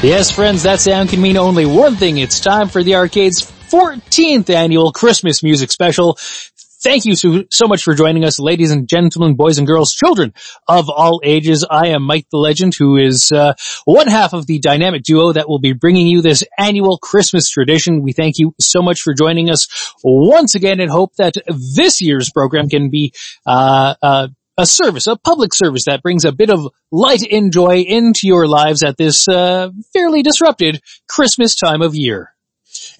Yes, friends, that sound can mean only one thing. It's time for the Arcade's 14th annual Christmas music special. Thank you so much for joining us, ladies and gentlemen, boys and girls, children of all ages. I am Mike the Legend, who is one half of the dynamic duo that will be bringing you this annual Christmas tradition. We thank you so much for joining us once again and hope that this year's program can be a service, a public service that brings a bit of light and joy into your lives at this fairly disrupted Christmas time of year.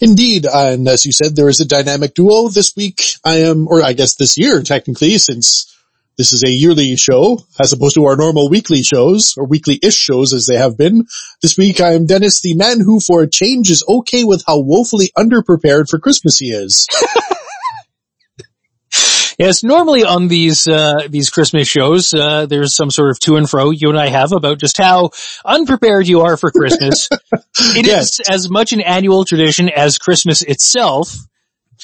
Indeed, and as you said, there is a dynamic duo this week. This year, technically, since this is a yearly show, as opposed to our normal weekly shows, or weekly-ish shows as they have been. This week, I am Dennis, the man who, for a change, is okay with how woefully underprepared for Christmas he is. Yes, normally on these Christmas shows, there's some sort of to and fro you and I have about just how unprepared you are for Christmas. It is as much an annual tradition as Christmas itself.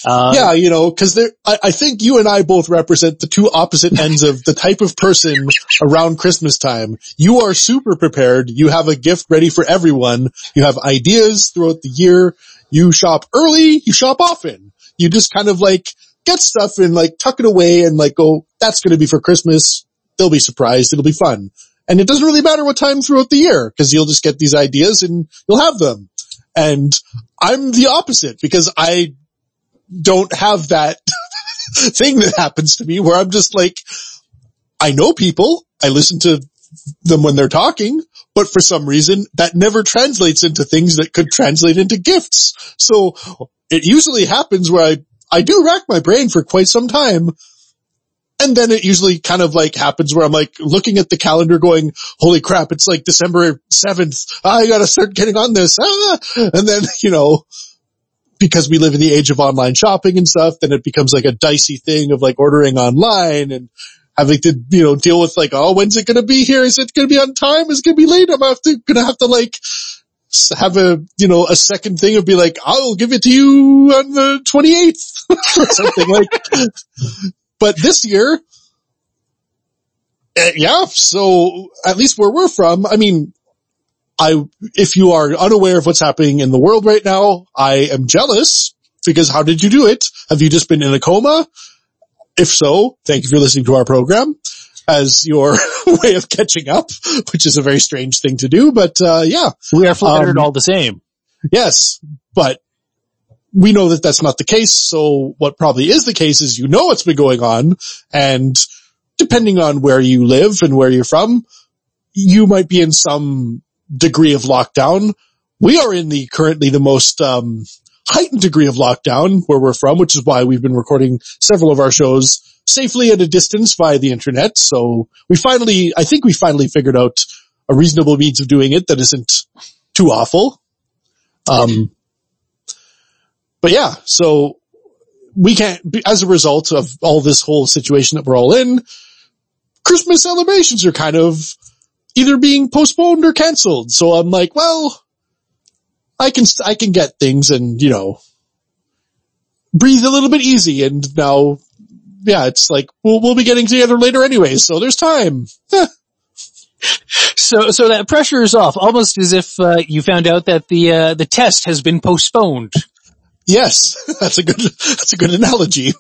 Because I think you and I both represent the two opposite ends of the type of person around Christmas time. You are super prepared. You have a gift ready for everyone. You have ideas throughout the year. You shop early. You shop often. You just kind of get stuff and tuck it away and that's going to be for Christmas. They'll be surprised. It'll be fun. And it doesn't really matter what time throughout the year because you'll just get these ideas and you'll have them. And I'm the opposite because I don't have that thing that happens to me where I'm just I know people. I listen to them when they're talking, but for some reason that never translates into things that could translate into gifts. So it usually happens where I do rack my brain for quite some time. And then it usually kind of happens where I'm looking at the calendar going, holy crap, it's December 7th. I gotta start getting on this. And then, because we live in the age of online shopping and stuff, then it becomes a dicey thing of ordering online and having to, deal with when's it going to be here? Is it going to be on time? Is it going to be late? I'm going to have to have a second thing of I'll give it to you on the 28th or something but this year, so at least where we're from, if you are unaware of what's happening in the world right now, I am jealous because how did you do it? Have you just been in a coma? If so, thank you for listening to our program as your way of catching up, which is a very strange thing to do, but we are flattered all the same. Yes, but we know that that's not the case, so what probably is the case is what's been going on, and depending on where you live and where you're from, you might be in some degree of lockdown. We are in currently the most heightened degree of lockdown where we're from, which is why we've been recording several of our shows safely at a distance via the internet. So I think we finally figured out a reasonable means of doing it that isn't too awful. So we can't, as a result of all this whole situation that we're all in, Christmas celebrations are kind of either being postponed or canceled. So I'm I can get things and, breathe a little bit easy. And now, it's we'll be getting together later anyway, so there's time. So that pressure is off, almost as if you found out that the test has been postponed. Yes, that's a good analogy.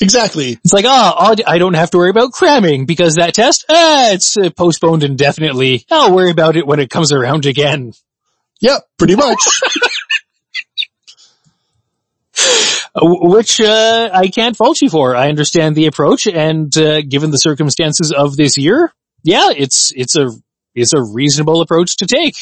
Exactly. It's I don't have to worry about cramming because that test, it's postponed indefinitely. I'll worry about it when it comes around again. Yeah, pretty much. Which I can't fault you for. I understand the approach, and given the circumstances of this year, it's a reasonable approach to take.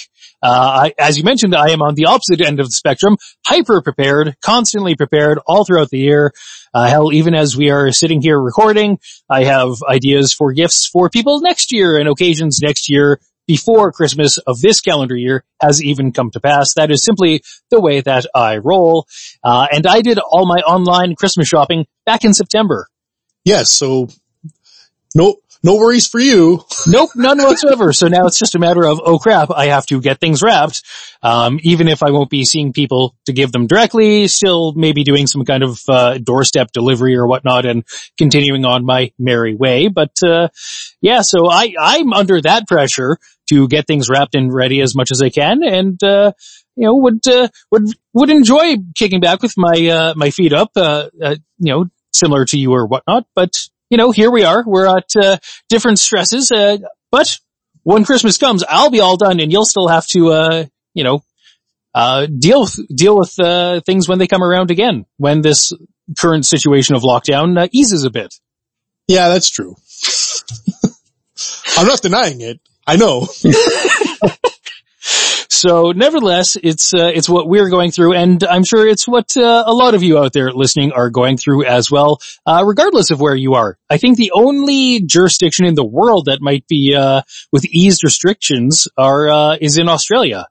As you mentioned, I am on the opposite end of the spectrum, hyper prepared, constantly prepared all throughout the year. Hell, even as we are sitting here recording, I have ideas for gifts for people next year and occasions next year before Christmas of this calendar year has even come to pass. That is simply the way that I roll. And I did all my online Christmas shopping back in September. Yes, so no worries for you. Nope, none whatsoever. So now it's just a matter of, oh crap, I have to get things wrapped. Even if I won't be seeing people to give them directly, still maybe doing some kind of doorstep delivery or whatnot and continuing on my merry way. But so I'm under that pressure to get things wrapped and ready as much as I can, and would enjoy kicking back with my my feet up, similar to you or whatnot. But here we are. We're at different stresses. But when Christmas comes, I'll be all done, and you'll still have to deal with things when they come around again. When this current situation of lockdown eases a bit. Yeah, that's true. I'm not denying it. I know. So nevertheless, it's what we're going through, and I'm sure it's what a lot of you out there listening are going through as well, regardless of where you are. I think the only jurisdiction in the world that might be with eased restrictions is in Australia.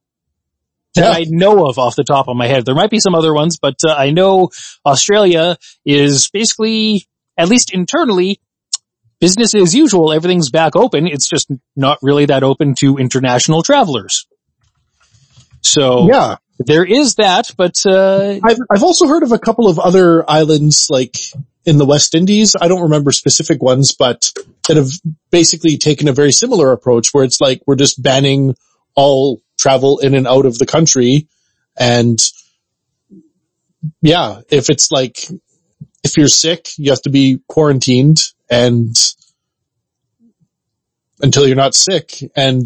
That I know of off the top of my head. There might be some other ones, but I know Australia is basically, at least internally, business as usual. Everything's back open. It's just not really that open to international travelers. So yeah, there is that, but I've also heard of a couple of other islands, like in the West Indies. I don't remember specific ones, but that have basically taken a very similar approach where it's like, we're just banning all travel in and out of the country. And yeah, if you're sick, you have to be quarantined and until you're not sick. And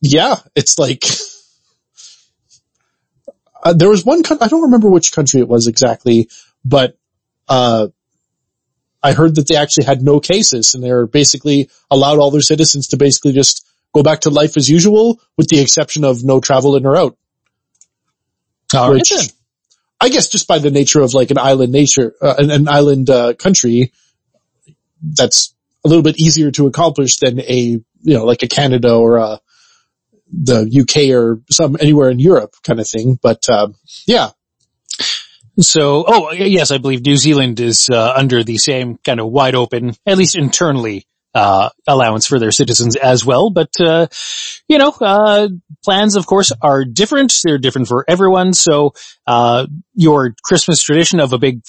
yeah, it's like there was one I don't remember which country it was exactly, but I heard that they actually had no cases, and they're basically allowed all their citizens to basically just go back to life as usual, with the exception of no travel in or out. Which, I guess, just by the nature of like an island country, that's a little bit easier to accomplish than like a Canada or the UK or anywhere in Europe kind of thing. But yeah. So, yes, I believe New Zealand is under the same kind of wide open, at least internally, allowance for their citizens as well. But, plans, of course, are different. They're different for everyone. So, your Christmas tradition of a big,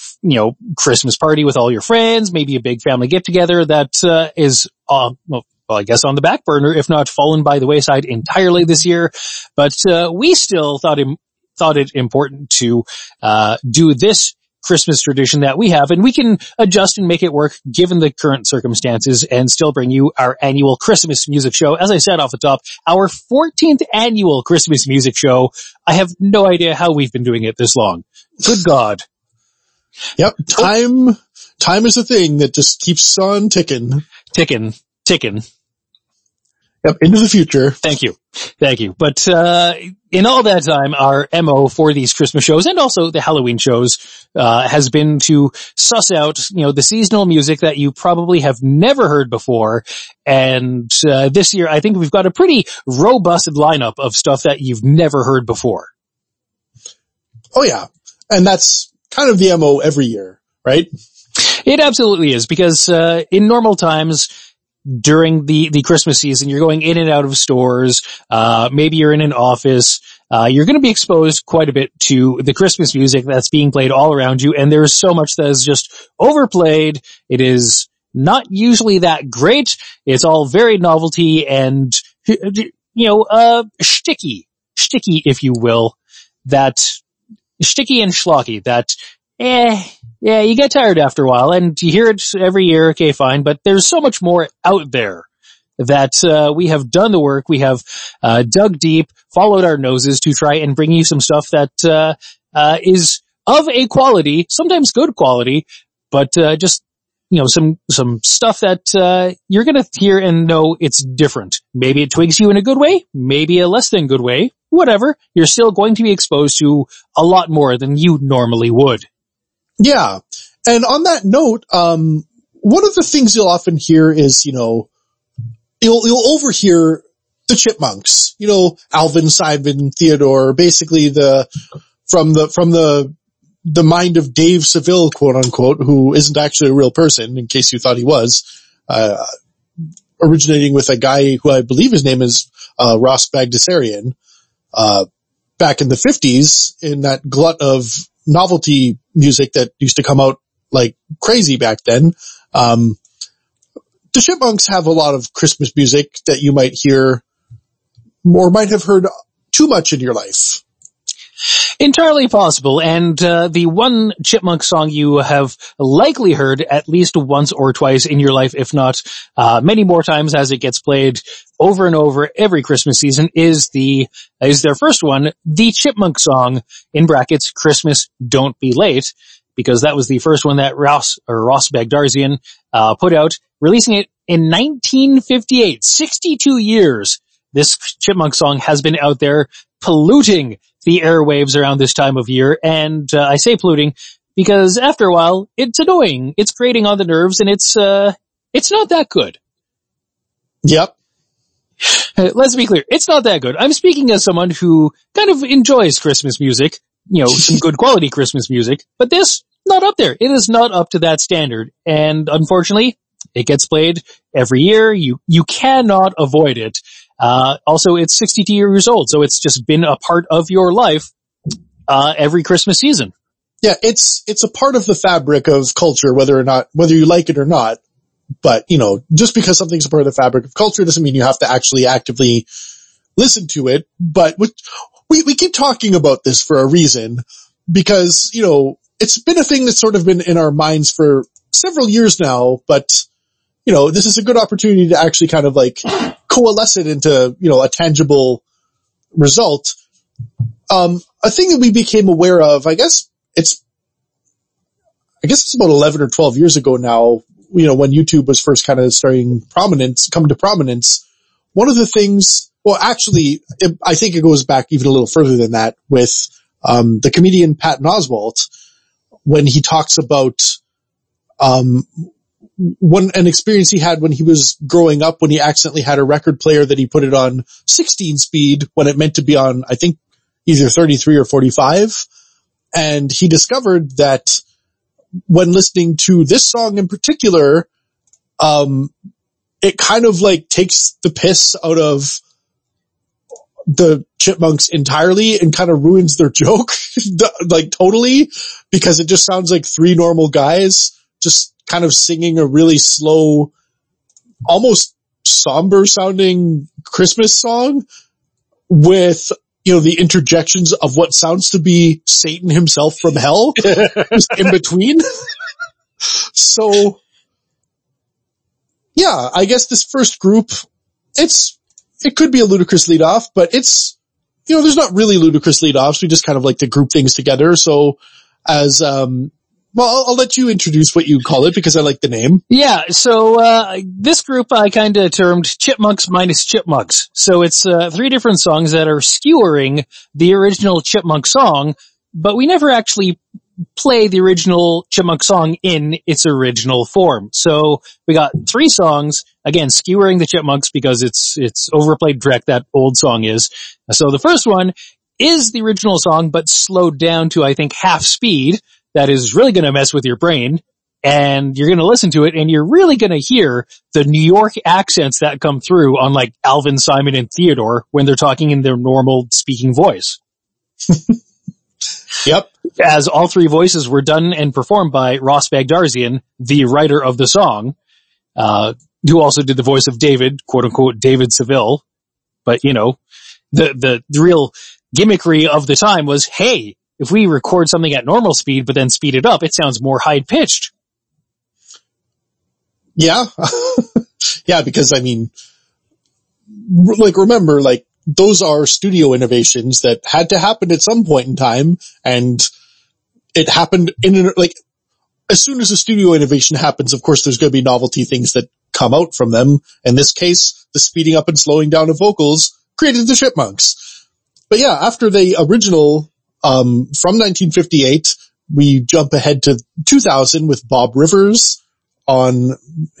Christmas party with all your friends, maybe a big family get together, that is, I guess on the back burner, if not fallen by the wayside entirely this year. But, we still thought it important to, do this Christmas tradition that we have, and we can adjust and make it work given the current circumstances and still bring you our annual Christmas music show. As I said off the top, our 14th annual Christmas music show. I have no idea how we've been doing it this long. Good God. Yep. Time is a thing that just keeps on ticking. Yep, into the future. Thank you. But in all that time, our MO for these Christmas shows and also the Halloween shows has been to suss out, the seasonal music that you probably have never heard before. And this year, I think we've got a pretty robust lineup of stuff that you've never heard before. Oh yeah, and that's kind of the MO every year, right? It absolutely is, because in normal times, during the Christmas season, you're going in and out of stores, maybe you're in an office, you're going to be exposed quite a bit to the Christmas music that's being played all around you, and there's so much that is just overplayed. It is not usually that great. It's all very novelty and, shticky, if you will, that shticky and schlocky, that yeah, you get tired after a while, and you hear it every year, okay, fine, but there's so much more out there that we have done the work, we have dug deep, followed our noses to try and bring you some stuff that is of a quality, sometimes good quality, but just, some stuff that you're going to hear and know it's different. Maybe it twigs you in a good way, maybe a less than good way, whatever. You're still going to be exposed to a lot more than you normally would. Yeah. And on that note, one of the things you'll often hear is, you'll overhear the Chipmunks, Alvin, Simon, Theodore, basically from the mind of Dave Seville, quote unquote, who isn't actually a real person, in case you thought he was, originating with a guy who I believe his name is, Ross Bagdasarian, back in the 50s, in that glut of novelty music that used to come out like crazy back then. the Chipmunks have a lot of Christmas music that you might hear or might have heard too much in your life. Entirely possible, and the one Chipmunk song you have likely heard at least once or twice in your life, if not many more times as it gets played over and over every Christmas season, is their first one, the Chipmunk song, in brackets, Christmas Don't Be Late, because that was the first one that Ross Bagdasarian put out, releasing it in 1958. 62 years this Chipmunk song has been out there polluting the airwaves around this time of year, and I say polluting because after a while, it's annoying. It's grating on the nerves, and it's not that good. Yep. Let's be clear. It's not that good. I'm speaking as someone who kind of enjoys Christmas music, you know, some good quality Christmas music, but this, not up there. It is not up to that standard, and unfortunately, it gets played every year. You cannot avoid it. Also it's 62 years old, so it's just been a part of your life, every Christmas season. Yeah, it's a part of the fabric of culture, whether you like it or not. But, you know, just because something's a part of the fabric of culture doesn't mean you have to actually actively listen to it. But we keep talking about this for a reason, because, you know, it's been a thing that's sort of been in our minds for several years now, but, you know, this is a good opportunity to actually kind of like coalesce it into, you know, a tangible result. A thing that we became aware of, I guess it's about 11 or 12 years ago now, you know, when YouTube was first kind of coming to prominence. One of the things, well, actually, I think it goes back even a little further than that with, the comedian Patton Oswalt, when he talks about, an experience he had when he was growing up, when he accidentally had a record player that he put it on 16 speed when it meant to be on, I think, either 33 or 45. And he discovered that when listening to this song in particular, it kind of like takes the piss out of the Chipmunks entirely and kind of ruins their joke, like totally, because it just sounds like three normal guys just kind of singing a really slow, almost somber sounding Christmas song with, you know, the interjections of what sounds to be Satan himself from hell in between. So yeah, I guess this first group, it could be a ludicrous leadoff, but it's, you know, there's not really ludicrous leadoffs. We just kind of like to group things together. So as, well, I'll let you introduce what you call it because I like the name. Yeah, so this group I kind of termed Chipmunks minus Chipmunks. So it's three different songs that are skewering the original Chipmunk song, but we never actually play the original Chipmunk song in its original form. So we got three songs, again, skewering the Chipmunks because it's overplayed direct, that old song is. So the first one is the original song, but slowed down to, I think, half speed. That is really going to mess with your brain, and you're going to listen to it, and you're really going to hear the New York accents that come through on, like, Alvin, Simon, and Theodore when they're talking in their normal speaking voice. Yep. As all three voices were done and performed by Ross Bagdasarian, the writer of the song, who also did the voice of David, quote-unquote David Seville. But, you know, the real gimmickry of the time was, hey, if we record something at normal speed, but then speed it up, it sounds more high-pitched. Yeah. Yeah, because, I mean, like, remember, like, those are studio innovations that had to happen at some point in time, and it happened like, as soon as a studio innovation happens, of course, there's going to be novelty things that come out from them. In this case, the speeding up and slowing down of vocals created the Chipmunks. But yeah, after the original... from 1958, we jump ahead to 2000 with Bob Rivers on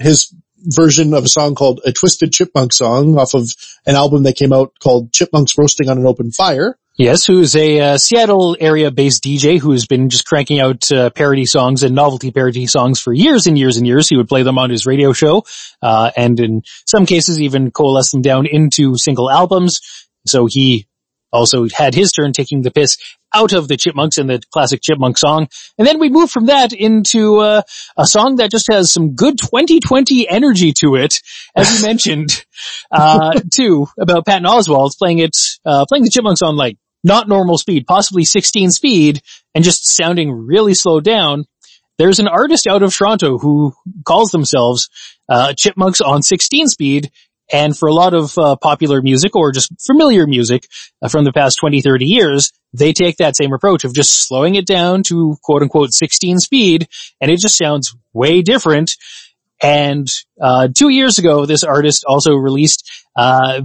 his version of a song called A Twisted Chipmunk Song off of an album that came out called Chipmunks Roasting on an Open Fire. Yes, who's a Seattle area-based DJ who's been just cranking out parody songs and novelty parody songs for years and years and years. He would play them on his radio show and in some cases even coalesce them down into single albums. So he also had his turn taking the piss out of the Chipmunks and the classic Chipmunk song. And then we move from that into a song that just has some good 2020 energy to it, as you mentioned, too, about Patton Oswalt playing the Chipmunks on like not normal speed, possibly 16 speed, and just sounding really slowed down. There's an artist out of Toronto who calls themselves Chipmunks on 16 speed, and for a lot of popular music or just familiar music from the past 20, 30 years, they take that same approach of just slowing it down to quote-unquote 16 speed, and it just sounds way different. And 2 years ago, this artist also released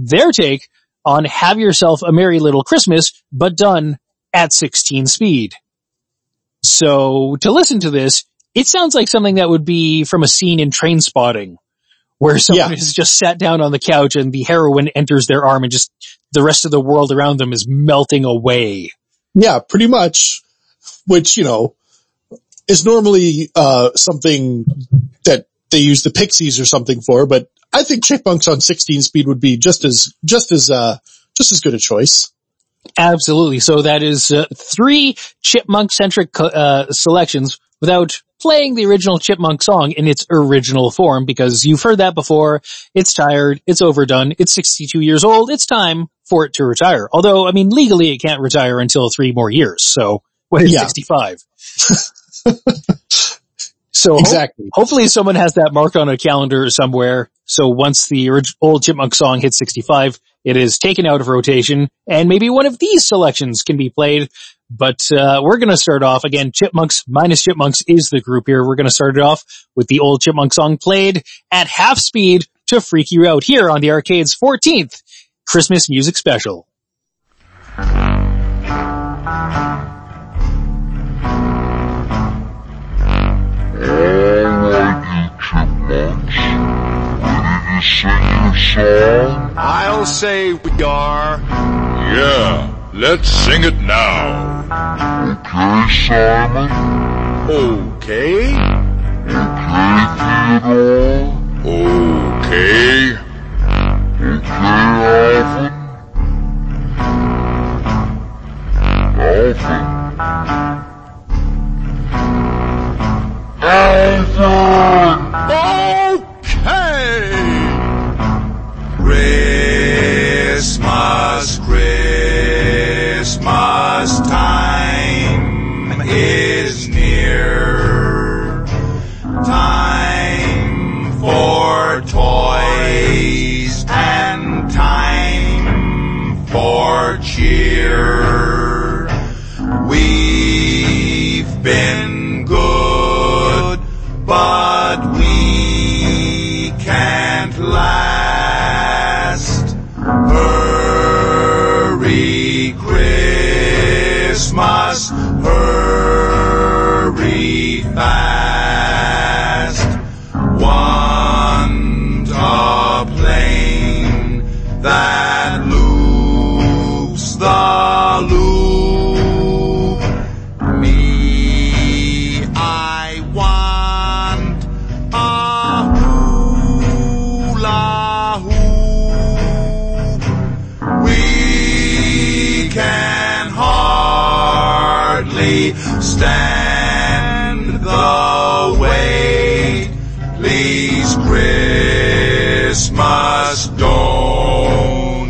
their take on Have Yourself a Merry Little Christmas, but done at 16 speed. So to listen to this, it sounds like something that would be from a scene in Trainspotting, where someone has just sat down on the couch and the heroin enters their arm and just the rest of the world around them is melting away. Yeah, pretty much, which, you know, is normally something that they use the Pixies or something for, but I think Chipmunks on 16 speed would be just as good a choice. Absolutely. So that is three Chipmunk-centric selections without playing the original Chipmunk song in its original form, because you've heard that before. It's tired. It's overdone. It's 62 years old. It's time for it to retire. Although, I mean, legally it can't retire until 3 more years. So when it's 65. So exactly. Hopefully someone has that marked on a calendar somewhere. So once the old Chipmunk song hits 65, it is taken out of rotation, and maybe one of these selections can be played. But we're going to start off, again, Chipmunks minus Chipmunks is the group here. We're going to start it off with the old Chipmunk song played at half speed to freak you out here on the Arcade's 14th Christmas Music Special. I'll say we are. Yeah, let's sing it now. Okay, Simon. Okay. Okay, Theodore. Okay. Okay, Alvin. Alvin. Okay. Christmas, Christmas time is near. Time for toys and time for cheer. We've been good, but we can't last. Christmas, hurry fast. Want a plane that loops the loop? Me, I want a hula hoop. We can stand the way, please Christmas, don't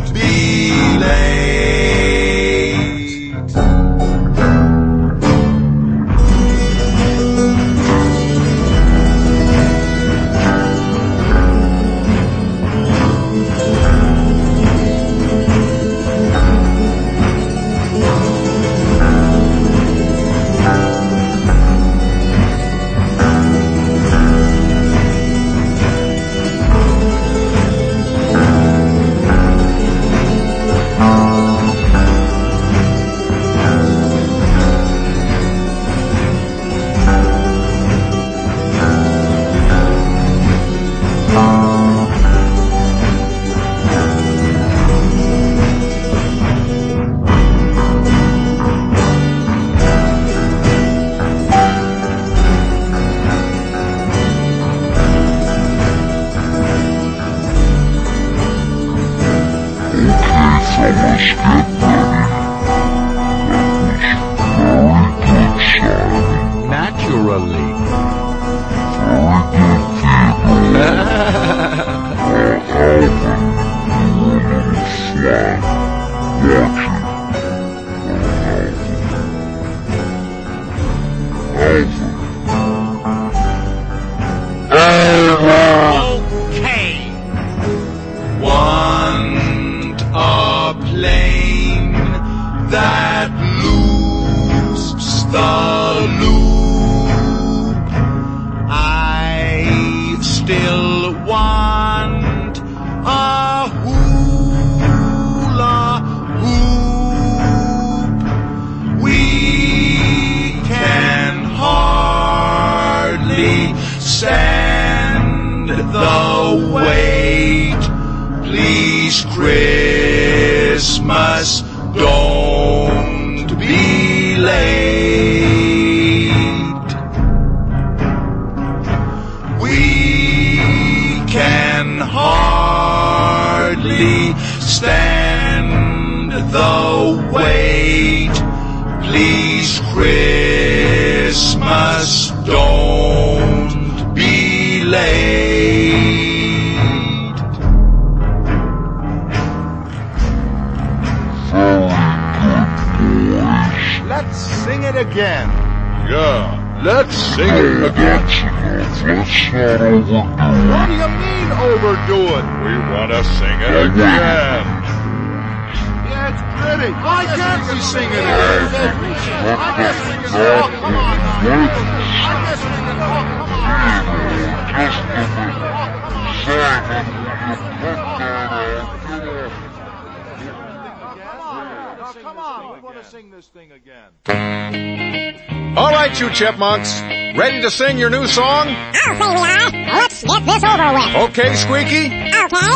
Chipmunks, ready to sing your new song? Oh, here we are. Let's get this over with. Okay, Squeaky? Okay.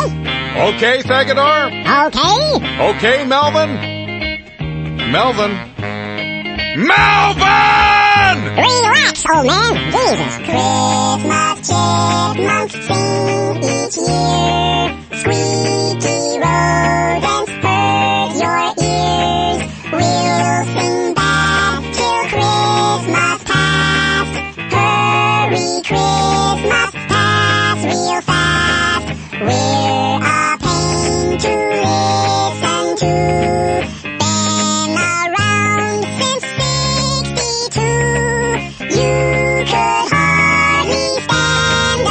Okay, Theodore? Okay. Okay, Melvin? Melvin? Melvin! Relax, old man. Jesus. Christmas chipmunks sing each year. Squeaky rows and spurs your ears. We'll sing back till Christmas. Christmas pass real fast. We're a pain to listen to. Been around since 62. You could hardly stand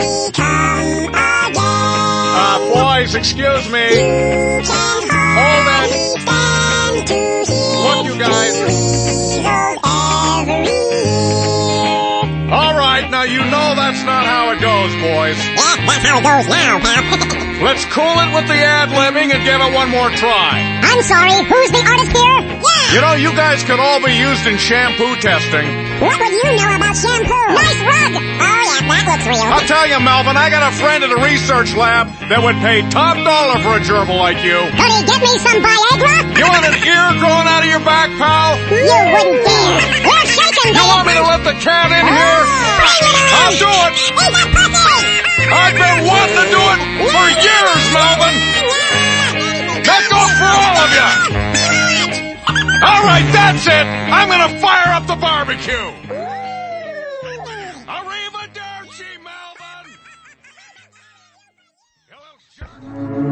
us then. Now here we come again. Boys, excuse me. You can hardly stand to hear. Look, you guys. Now, you know that's not how it goes, boys. Yeah, that's how it goes now, pal. Let's cool it with the ad-libbing and give it one more try. I'm sorry, who's the artist here? Yeah! You know, you guys could all be used in shampoo testing. What would you know about shampoo? Nice rug! Oh, yeah, that looks real. I'll tell you, Melvin, I got a friend at a research lab that would pay $10 for a gerbil like you. Could he get me some Viagra? You want an ear growing out of your back, pal? You wouldn't dare. You're shaking, Dave. You want me to let the cat in here? I'll do it! I've been wanting to do it for years, Melvin! That goes for all of you! Alright, that's it! I'm gonna fire up the barbecue! Arrivederci, Melvin! Hello, sir!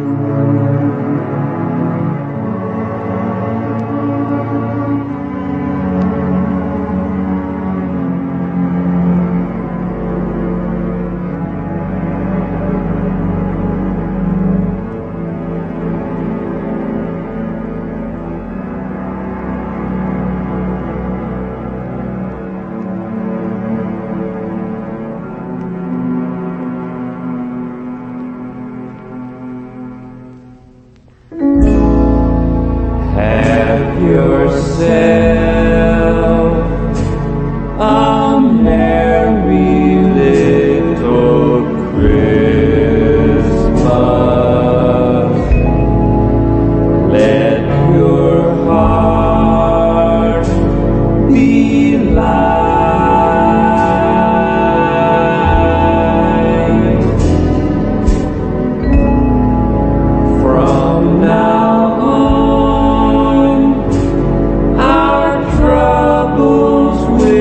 With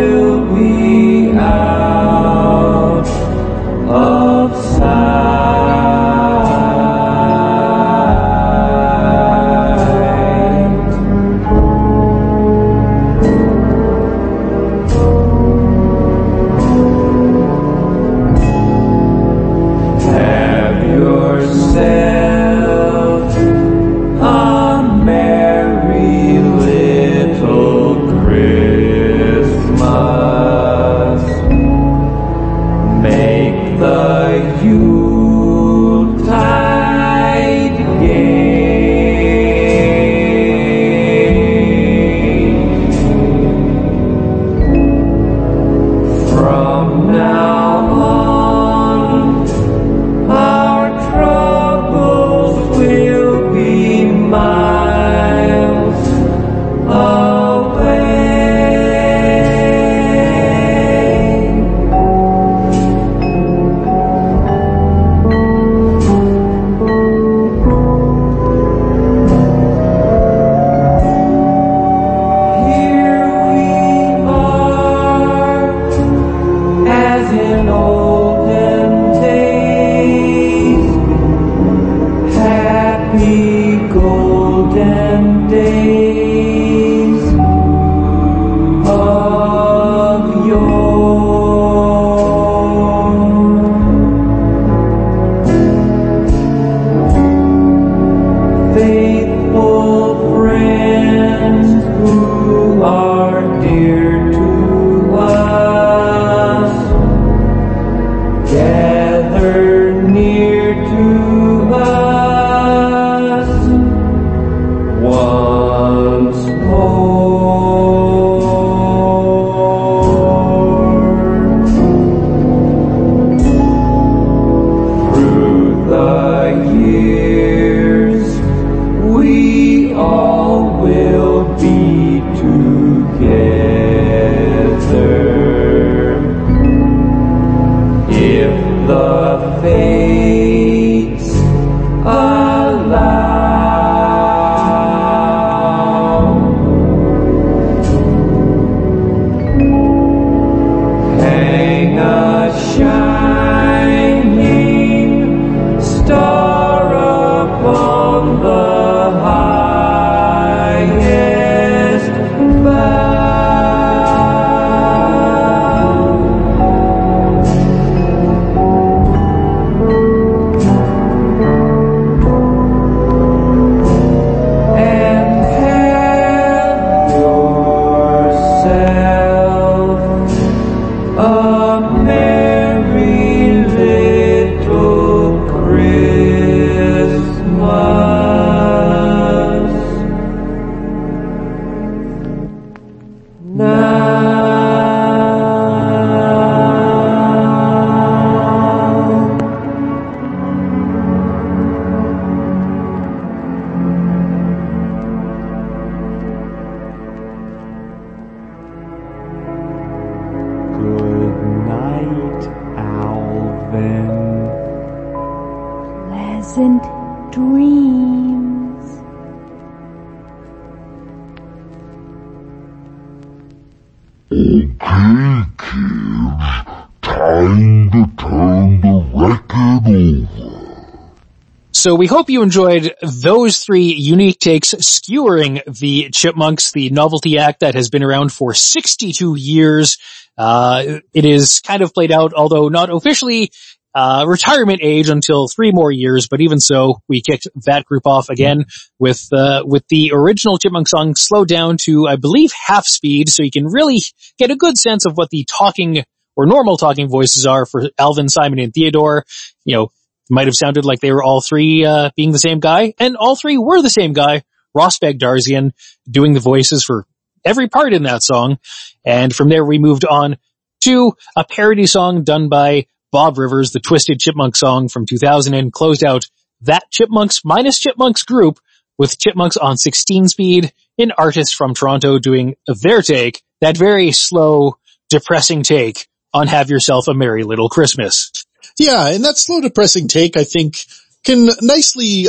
So we hope you enjoyed those three unique takes skewering the Chipmunks, the novelty act that has been around for 62 years. It is kind of played out, although not officially retirement age until 3 more years, but even so, we kicked that group off again with the original Chipmunk song slowed down to, I believe, half speed, so you can really get a good sense of what the talking or normal talking voices are for Alvin, Simon, and Theodore. You know, might have sounded like they were all three being the same guy, and all three were the same guy, Ross Bagdasarian, doing the voices for every part in that song. And from there we moved on to a parody song done by Bob Rivers, the Twisted Chipmunk song from 2000, and closed out that Chipmunks minus Chipmunks group with Chipmunks on 16 Speed, an artist from Toronto doing their take, that very slow, depressing take on Have Yourself a Merry Little Christmas. Yeah, and that slow, depressing take, I think, can nicely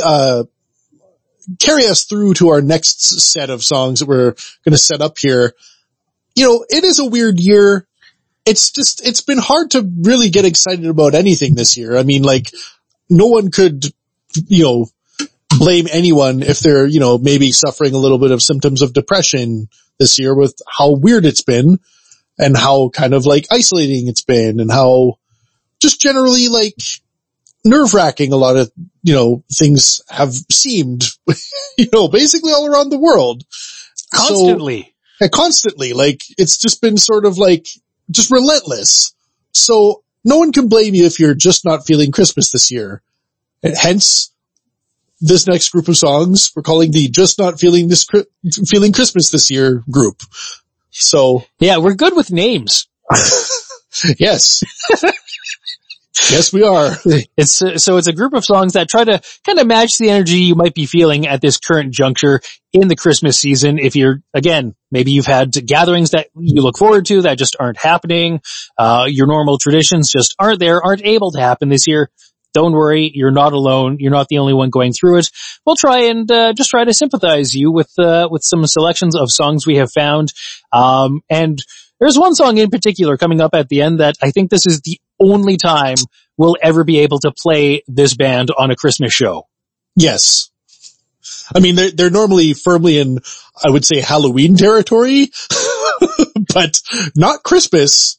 carry us through to our next set of songs that we're going to set up here. You know, it is a weird year. It's been hard to really get excited about anything this year. I mean, like, no one could, you know, blame anyone if they're, you know, maybe suffering a little bit of symptoms of depression this year with how weird it's been and how kind of, like, isolating it's been and how just generally, like, nerve-wracking a lot of, you know, things have seemed, you know, basically all around the world. Constantly. So, constantly. Like, it's just been sort of, like, just relentless. So no one can blame you if you're just not feeling Christmas this year. And hence, this next group of songs we're calling the Just Not Feeling Christmas This Year group. So yeah, we're good with names. Yes. Yes, we are. It's a group of songs that try to kind of match the energy you might be feeling at this current juncture in the Christmas season. If you're, again, maybe you've had gatherings that you look forward to that just aren't happening. Your normal traditions just aren't there, aren't able to happen this year. Don't worry. You're not alone. You're not the only one going through it. We'll try and just try to sympathize you with some selections of songs we have found. And there's one song in particular coming up at the end that I think this is the only time we'll ever be able to play this band on a Christmas show. Yes. I mean, they're normally firmly in, I would say, Halloween territory, but not Christmas.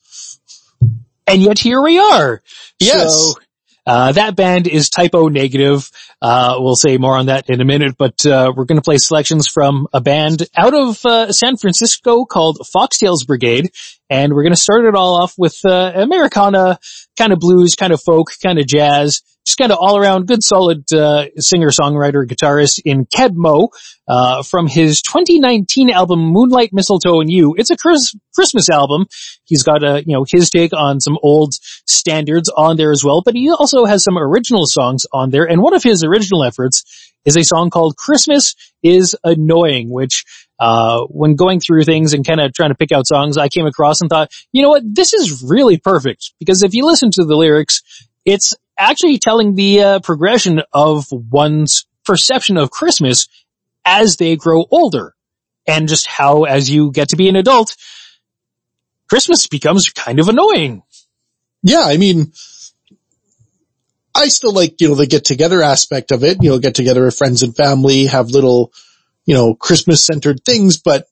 And yet here we are. Yes. So, that band is Type O Negative. We'll say more on that in a minute, but we're going to play selections from a band out of San Francisco called Foxtails Brigade, and we're going to start it all off with Americana, kind of blues, kind of folk, kind of jazz, just kind of all-around good, solid singer-songwriter, guitarist in Keb Mo from his 2019 album Moonlight, Mistletoe, and You. It's a Christmas album. He's got his take on some old standards on there as well, but he also has some original songs on there. And one of his original efforts is a song called Christmas is Annoying, which when going through things and kind of trying to pick out songs, I came across and thought, you know what, this is really perfect, because if you listen to the lyrics, it's actually telling the progression of one's perception of Christmas as they grow older, and just how as you get to be an adult, Christmas becomes kind of annoying. Yeah, I mean, I still like, the get-together aspect of it, get together with friends and family, have little, Christmas-centered things, but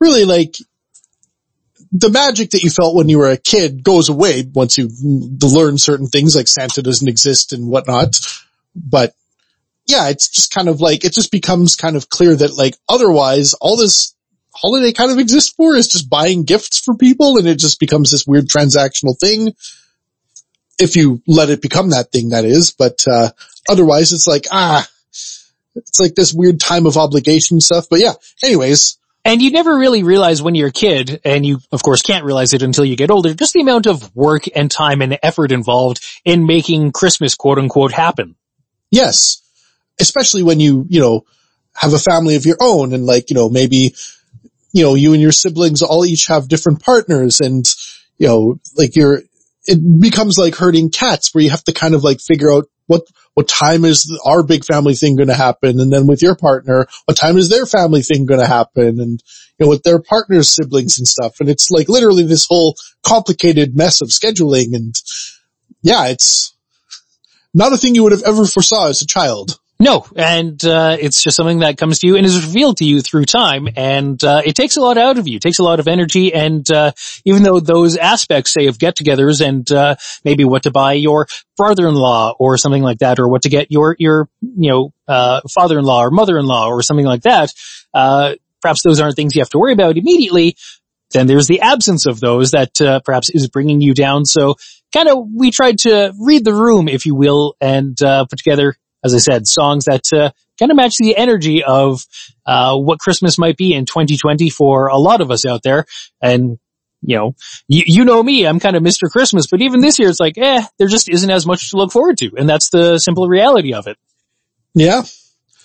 really, the magic that you felt when you were a kid goes away once you learn certain things, like Santa doesn't exist and whatnot. But yeah, it's just kind of it just becomes kind of clear that otherwise all this holiday kind of exists for is just buying gifts for people, and it just becomes this weird transactional thing. If you let it become that thing, that is, but otherwise it's this weird time of obligation stuff. But yeah, anyways. And you never really realize when you're a kid, and you, of course, can't realize it until you get older, just the amount of work and time and effort involved in making Christmas, quote-unquote, happen. Yes. Especially when you, have a family of your own, and maybe, you and your siblings all each have different partners, and, it becomes like herding cats, where you have to kind of figure out what time is our big family thing going to happen? And then with your partner, what time is their family thing going to happen? And, with their partner's siblings and stuff. And it's literally this whole complicated mess of scheduling. And yeah, it's not a thing you would have ever foresaw as a child. No. And, it's just something that comes to you and is revealed to you through time. And, it takes a lot out of you. It takes a lot of energy. And, even though those aspects, say, of get-togethers and, maybe what to buy your brother-in-law or something like that, or what to get your father-in-law or mother-in-law or something like that, perhaps those aren't things you have to worry about immediately. Then there's the absence of those that, perhaps is bringing you down. So kind of, we tried to read the room, if you will, and, put together, as I said, songs that kind of match the energy of what Christmas might be in 2020 for a lot of us out there. And, me, I'm kind of Mr. Christmas, but even this year it's there just isn't as much to look forward to. And that's the simple reality of it. Yeah.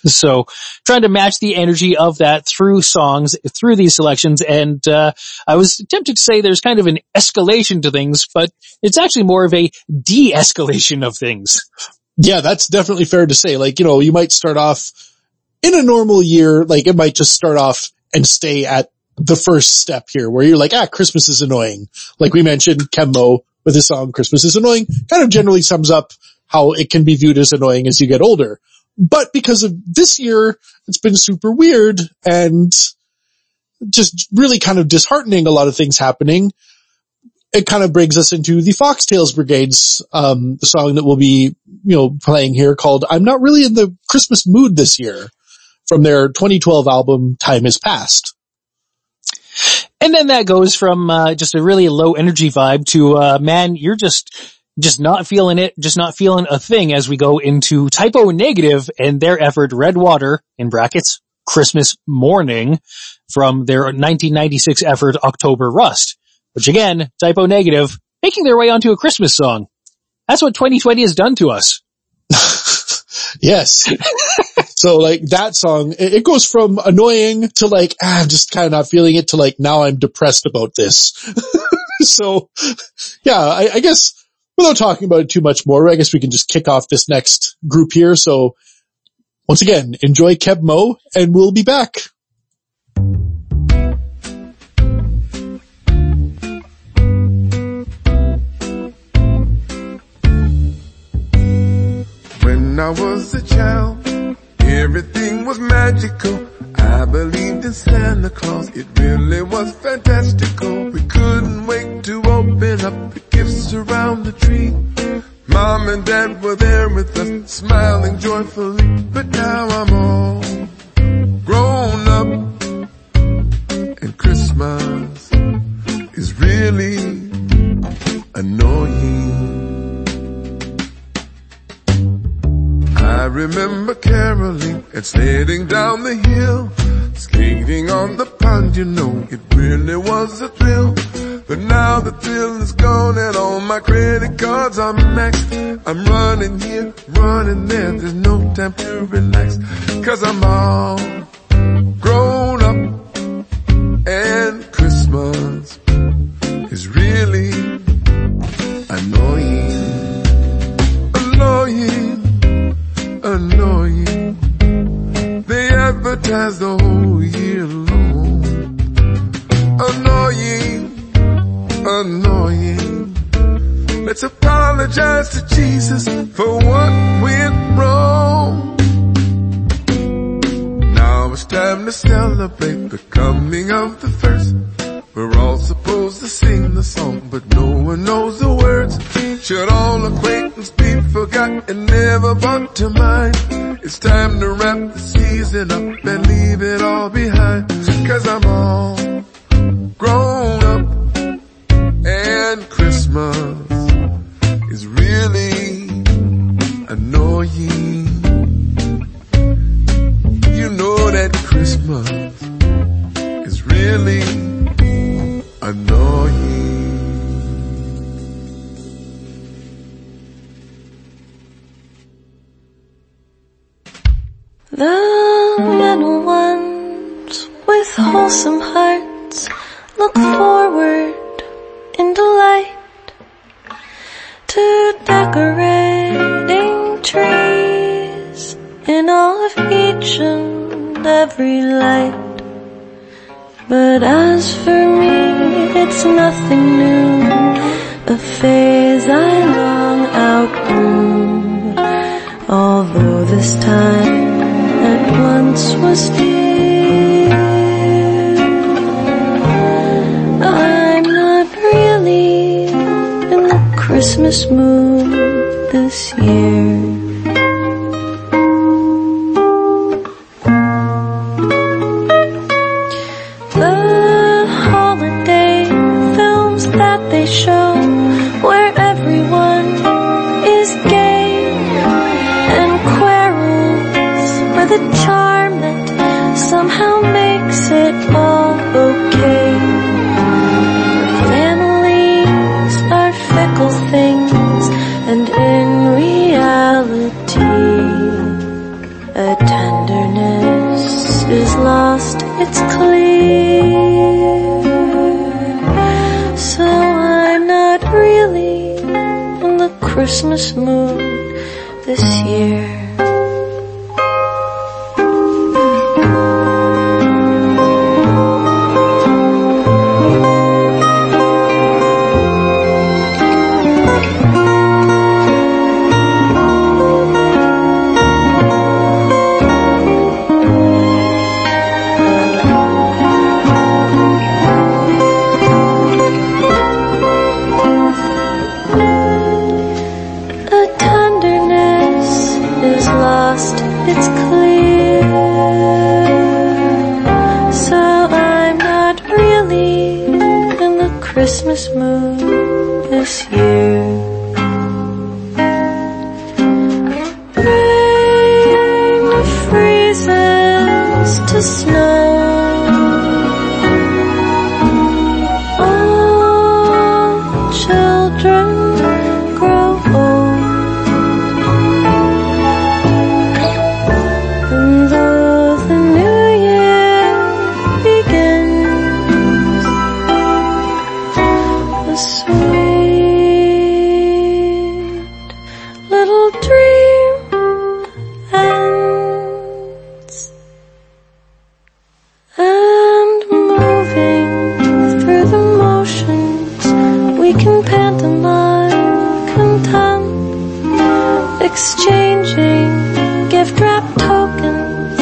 So trying to match the energy of that through songs, through these selections. And I was tempted to say there's kind of an escalation to things, but it's actually more of a de-escalation of things. Yeah, that's definitely fair to say. You might start off in a normal year, it might just start off and stay at the first step here, where you're Christmas is annoying. Like we mentioned, Keb Mo with his song Christmas is Annoying kind of generally sums up how it can be viewed as annoying as you get older. But because of this year, it's been super weird and just really kind of disheartening, a lot of things happening. It kind of brings us into the Foxtails Brigade's song that we'll be, playing here, called I'm Not Really in the Christmas Mood This Year, from their 2012 album Time Has Passed. And then that goes from just a really low energy vibe to man, you're just not feeling it, just not feeling a thing, as we go into Type O Negative and their effort Red Water () Christmas Morning, from their 1996 effort October Rust. Which again, Type O Negative, making their way onto a Christmas song. That's what 2020 has done to us. Yes. So like that song, it goes from annoying to like, I'm just kind of not feeling it to like, now I'm depressed about this. So yeah, I guess without talking about it too much more, I guess we can just kick off this next group here. So once again, enjoy Keb Mo and we'll be back. When I was a child, everything was magical. I believed in Santa Claus, it really was fantastical. We couldn't wait to open up the gifts around the tree. Mom and Dad were there with us, smiling joyfully. But now I'm all grown up, and Christmas is really annoying. I remember caroling and sledding down the hill, skating on the pond, you know, it really was a thrill. But now the thrill is gone and all my credit cards are maxed. I'm running here, running there, there's no time to relax. Cause I'm all grown up and Christmas is really annoying. Annoying, annoying. They advertise the whole year long. Annoying, annoying. Let's apologize to Jesus for what went wrong. Now it's time to celebrate the coming of the first. We're all supposed to sing the song, but no one knows the words. Should all acquaintance be forgot and never brought to mind? It's time to wrap the season up and leave it all behind. Cause I'm all grown up and Christmas is really annoying. You know that Christmas is really annoying. The little ones with wholesome hearts look forward in delight to decorating trees in all of each and every light. But as for me, it's nothing new, a phase I long outgrew. Although this time at once was dear, Christmas mood this year. The holiday films that they show, where everyone is gay and quarrels with a charm that somehow makes it all okay. Things, and in reality, a tenderness is lost, it's clear. So I'm not really in the Christmas mood this year. Christmas mood this year. Bring the freezers to snow, all children. children grow old, and though the new year begins, a sweet little dream ends. And moving through the motions, we can pantomime, content, exchanging gift-wrapped tokens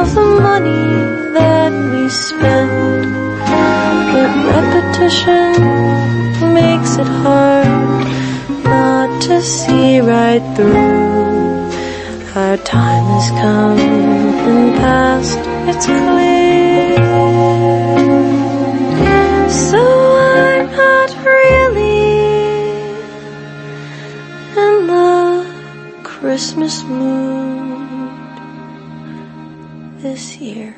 of the money that we spend. But repetition makes it hard not to see right through. Our time has come and passed, it's clear. So I'm not really in the Christmas mood this year.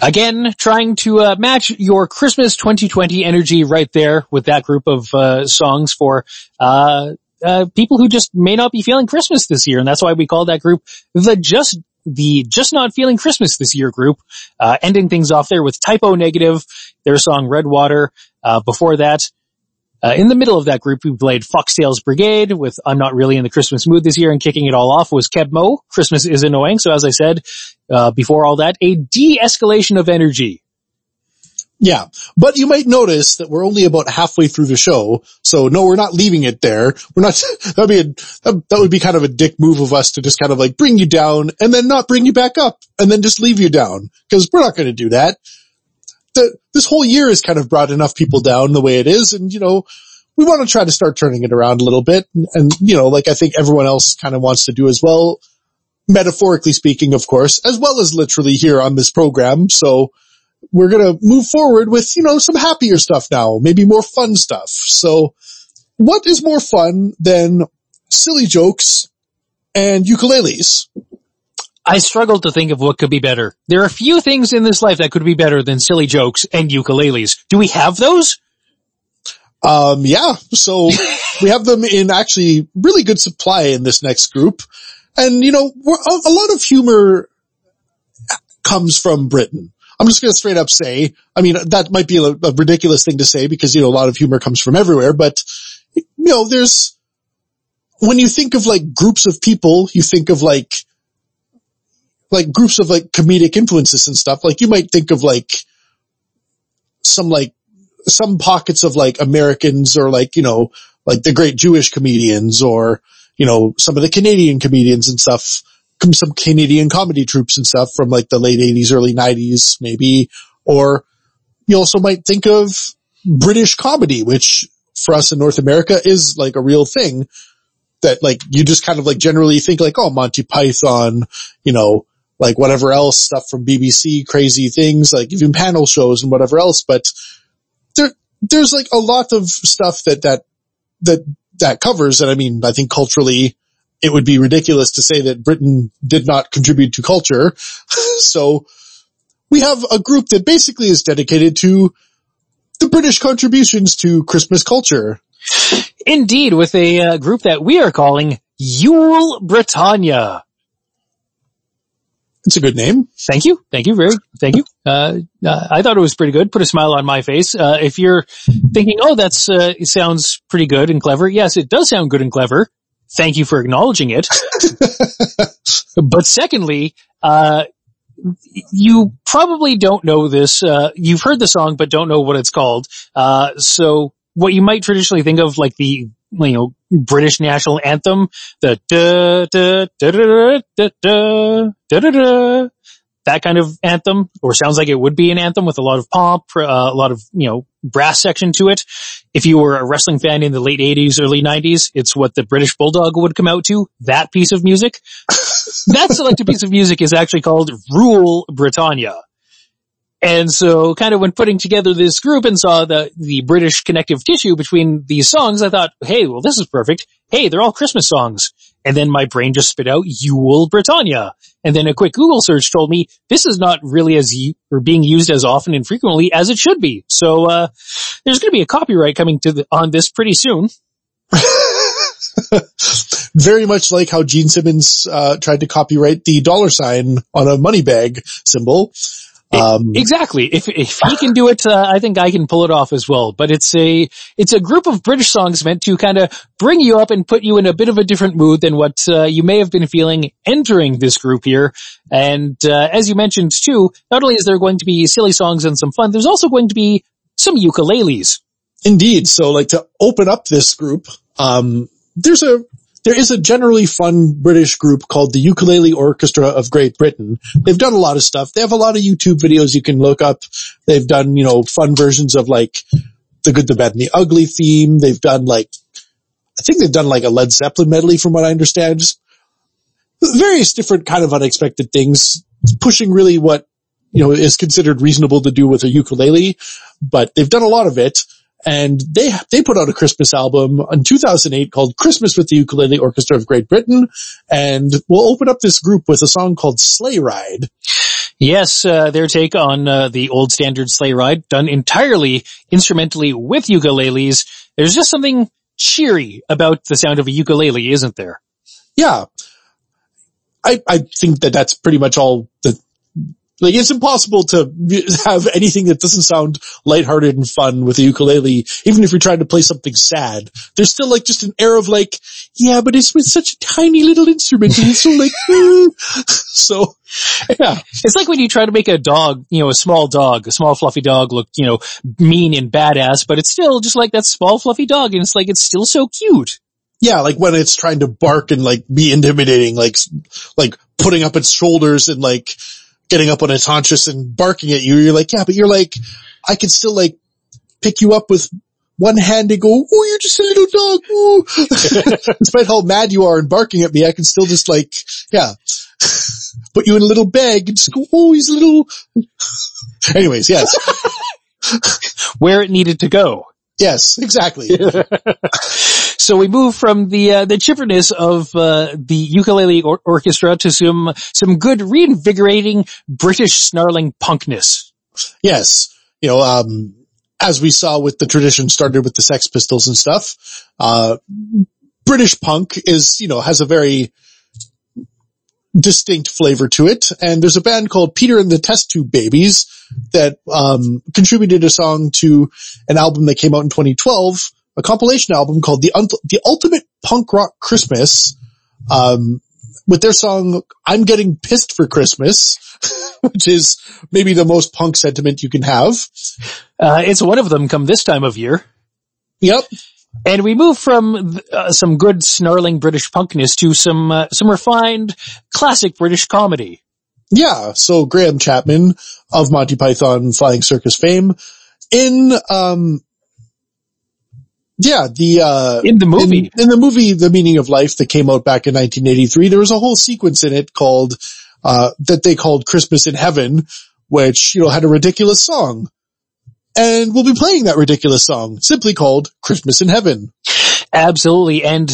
Again, trying to match your Christmas 2020 energy right there with that group of songs for people who just may not be feeling Christmas this year. And that's why we call that group the Just Not Feeling Christmas This Year group. Ending things off there with Type O Negative, their song Red Water. Before that, in the middle of that group, we played Foxtails Brigade with I'm Not Really in the Christmas Mood This Year, and kicking it all off was Keb Mo, Christmas is Annoying. So as I said, before all that, a de-escalation of energy. Yeah, but you might notice that we're only about halfway through the show, so no, we're not leaving it there. We're not, that would be kind of a dick move of us to just kind of like bring you down and then not bring you back up and then just leave you down, because we're not going to do that. This whole year has kind of brought enough people down the way it is, and you know, we want to try to start turning it around a little bit, and you know, like I think everyone else kind of wants to do as well, metaphorically speaking, of course, as well as literally here on this program. So we're going to move forward with, you know, some happier stuff now, maybe more fun stuff. So what is more fun than silly jokes and ukuleles? I struggled to think of what could be better. There are few things in this life that could be better than silly jokes and ukuleles. Do we have those? Yeah. So we have them in actually really good supply in this next group. And, you know, a lot of humor comes from Britain. I'm just going to straight up say, I mean, that might be a ridiculous thing to say because, you know, a lot of humor comes from everywhere, but, you know, when you think of like groups of people, you think of like groups of like comedic influences and stuff. Like you might think of like some pockets of like Americans or like, you know, like the great Jewish comedians or, you know, some of the Canadian comedians and stuff. Some Canadian comedy troupes and stuff from like the late 80s, early 90s maybe, or you also might think of British comedy, which for us in North America is like a real thing that like you just kind of like generally think like, oh, Monty Python, you know, like whatever else, stuff from BBC, crazy things, like even panel shows and whatever else. But there's like a lot of stuff that covers. And I mean, I think culturally, it would be ridiculous to say that Britain did not contribute to culture. So we have a group that basically is dedicated to the British contributions to Christmas culture. Indeed, with a group that we are calling Yule Britannia. It's a good name. Thank you, Ray. Thank you. I thought it was pretty good. Put a smile on my face. If you're thinking, oh, it sounds pretty good and clever. Yes, it does sound good and clever. Thank you for acknowledging it. But secondly, you probably don't know this. You've heard the song, but don't know what it's called. So what you might traditionally think of, like the, you know, British national anthem, the da da da da da da da da da, that kind of anthem, or sounds like it would be an anthem with a lot of pomp, a lot of, you know, brass section to it. If you were a wrestling fan in the late 80s, early 90s, it's what the British Bulldog would come out to, that piece of music. That selected piece of music is actually called Rule Britannia. And so kind of when putting together this group and saw the British connective tissue between these songs, I thought, hey, well, this is perfect. Hey, they're all Christmas songs. And then my brain just spit out Yule Britannia. And then a quick Google search told me this is not really being used as often and frequently as it should be. So there's going to be a copyright coming on this pretty soon. Very much like how Gene Simmons tried to copyright the $sign on a money bag symbol. Exactly. If he can do it, I think I can pull it off as well. But it's a group of British songs meant to kind of bring you up and put you in a bit of a different mood than what you may have been feeling entering this group here. And as you mentioned too, not only is there going to be silly songs and some fun, there's also going to be some ukuleles. Indeed. So like to open up this group, there is a generally fun British group called the Ukulele Orchestra of Great Britain. They've done a lot of stuff. They have a lot of YouTube videos you can look up. They've done, you know, fun versions of like the Good, the Bad, and the Ugly theme. They've done like, I think they've done like a Led Zeppelin medley from what I understand. Just various different kind of unexpected things, pushing really what, you know, is considered reasonable to do with a ukulele, but they've done a lot of it. And they put out a Christmas album in 2008 called Christmas with the Ukulele Orchestra of Great Britain. And we'll open up this group with a song called Sleigh Ride. Yes, their take on the old standard sleigh ride, done entirely instrumentally with ukuleles. There's just something cheery about the sound of a ukulele, isn't there? Yeah. I think that that's pretty much all that, like, it's impossible to have anything that doesn't sound lighthearted and fun with a ukulele, even if you're trying to play something sad. There's still, like, just an air of, like, yeah, but it's with such a tiny little instrument, and it's so, like, so, yeah. It's like when you try to make a dog, you know, a small fluffy dog look, you know, mean and badass, but it's still just like that small fluffy dog, and it's like, it's still so cute. Yeah, like when it's trying to bark and, like, be intimidating, like putting up its shoulders and, like, getting up on its haunches and barking at you. You're like, yeah, but you're like, I can still, like, pick you up with one hand and go, oh, you're just a little dog. Oh. Despite how mad you are and barking at me, I can still just, like, yeah, put you in a little bag and just go, oh, he's a little. Anyways, yes. Where it needed to go. Yes, exactly. So we move from the chipperness of the ukulele orchestra to some good reinvigorating British snarling punkness. Yes, you know, as we saw with the tradition started with the Sex Pistols and stuff, British punk is, you know, has a very distinct flavor to it, and there's a band called Peter and the Test Tube Babies that contributed a song to an album that came out in 2012. A compilation album called The Ultimate Punk Rock Christmas, with their song, I'm Getting Pissed for Christmas, which is maybe the most punk sentiment you can have. It's one of them come this time of year. Yep. And we move from some good snarling British punkness to some refined classic British comedy. Yeah. So Graham Chapman of Monty Python Flying Circus fame in, in the movie, The Meaning of Life, that came out back in 1983, there was a whole sequence in it called, that they called Christmas in Heaven, which, you know, had a ridiculous song. And we'll be playing that ridiculous song, simply called Christmas in Heaven. Absolutely. And,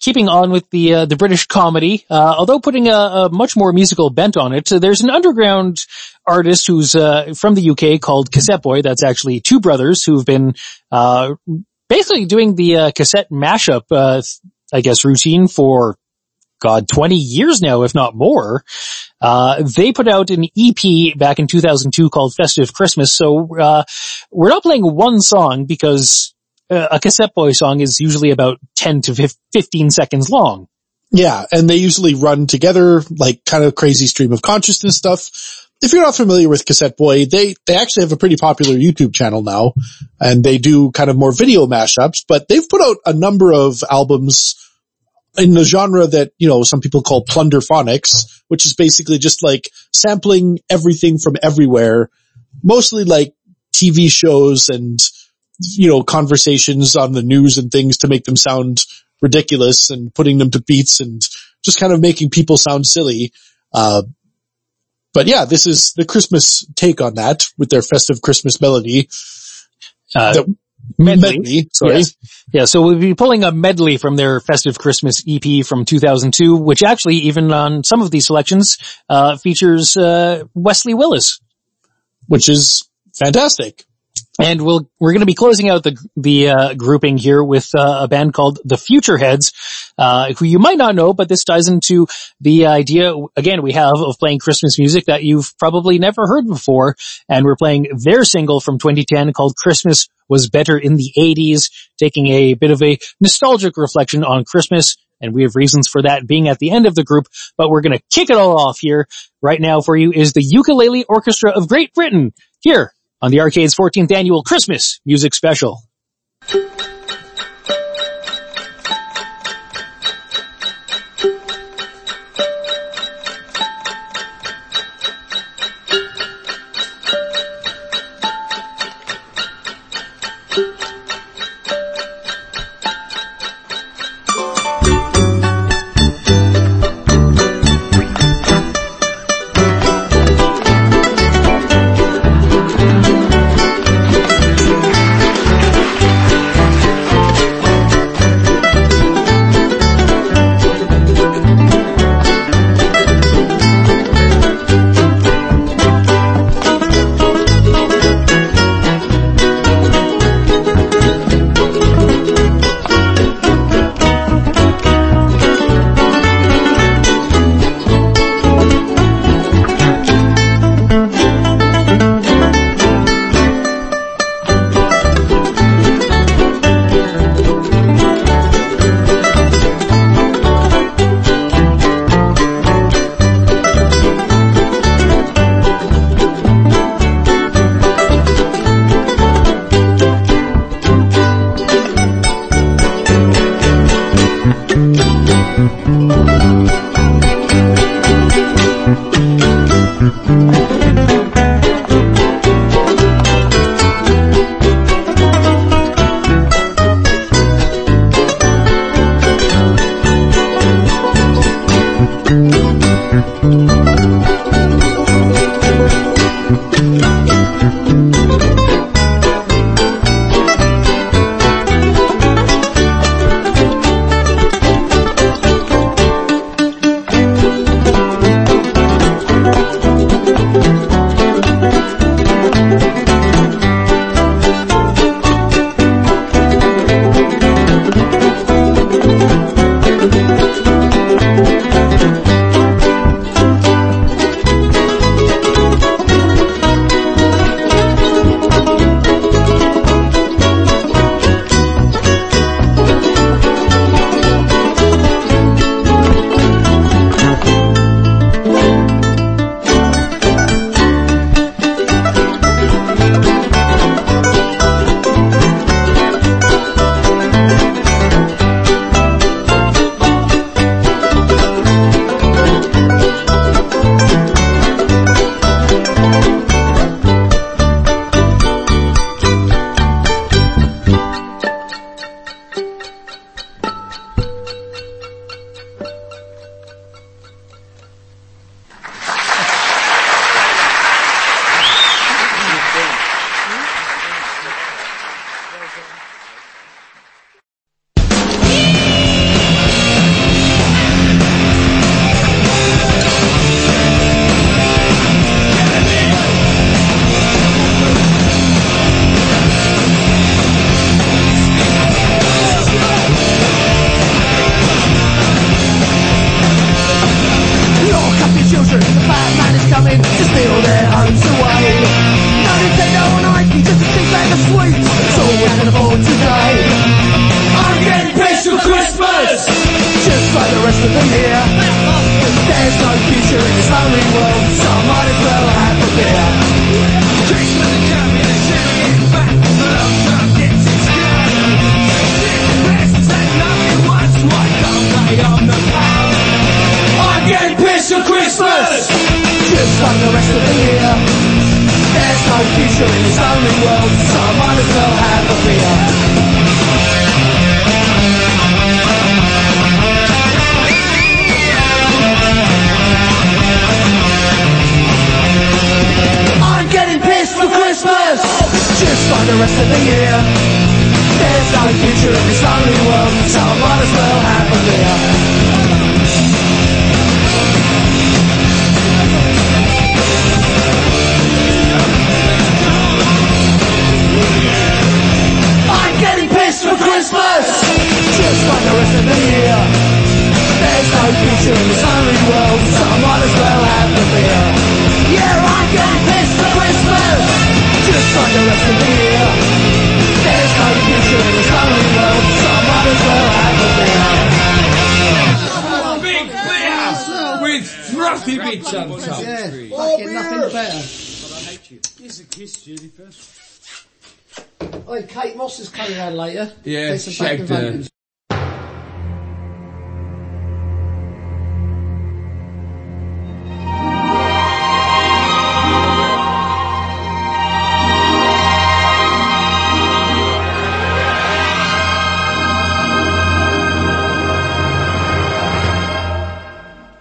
keeping on with the British comedy, although putting a much more musical bent on it, there's an underground artist who's, from the UK called Cassette Boy. That's actually two brothers who've been, basically doing the cassette mashup, I guess, routine for, God, 20 years now, if not more. They put out an EP back in 2002 called Festive Christmas. So we're not playing one song because a Cassette Boy song is usually about 10 to 15 seconds long. Yeah, and they usually run together, like, kind of crazy stream of consciousness stuff. If you're not familiar with Cassette Boy, they actually have a pretty popular YouTube channel now, and they do kind of more video mashups, but they've put out a number of albums in the genre that, you know, some people call plunderphonics, which is basically just, like, sampling everything from everywhere, mostly, like, TV shows and, you know, conversations on the news and things to make them sound ridiculous and putting them to beats and just kind of making people sound silly. But yeah, this is the Christmas take on that with their Festive Christmas melody. Medley, sorry. Yes. Yeah, so we'll be pulling a medley from their Festive Christmas EP from 2002, which actually, even on some of these selections, features Wesley Willis. Which is fantastic. And we're going to be closing out the grouping here with a band called The Futureheads, who you might not know, but this ties into the idea, again, we have of playing Christmas music that you've probably never heard before. And we're playing their single from 2010 called Christmas Was Better in the 80s, taking a bit of a nostalgic reflection on Christmas. And we have reasons for that being at the end of the group, but we're going to kick it all off here. Right now for you is the Ukulele Orchestra of Great Britain here on the Arcade's 14th Annual Christmas Music Special.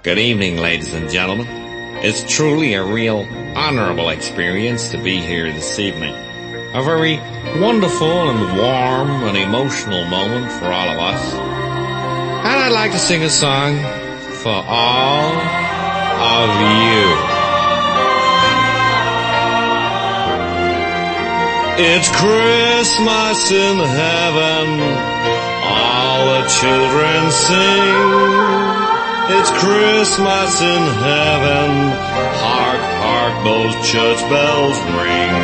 Good evening, ladies and gentlemen. It's truly a real honorable experience to be here this evening. A very wonderful and warm and emotional moment for all of us. And I'd like to sing a song for all of you. It's Christmas in heaven, all the children sing. It's Christmas in heaven, hark, hark, those church bells ring.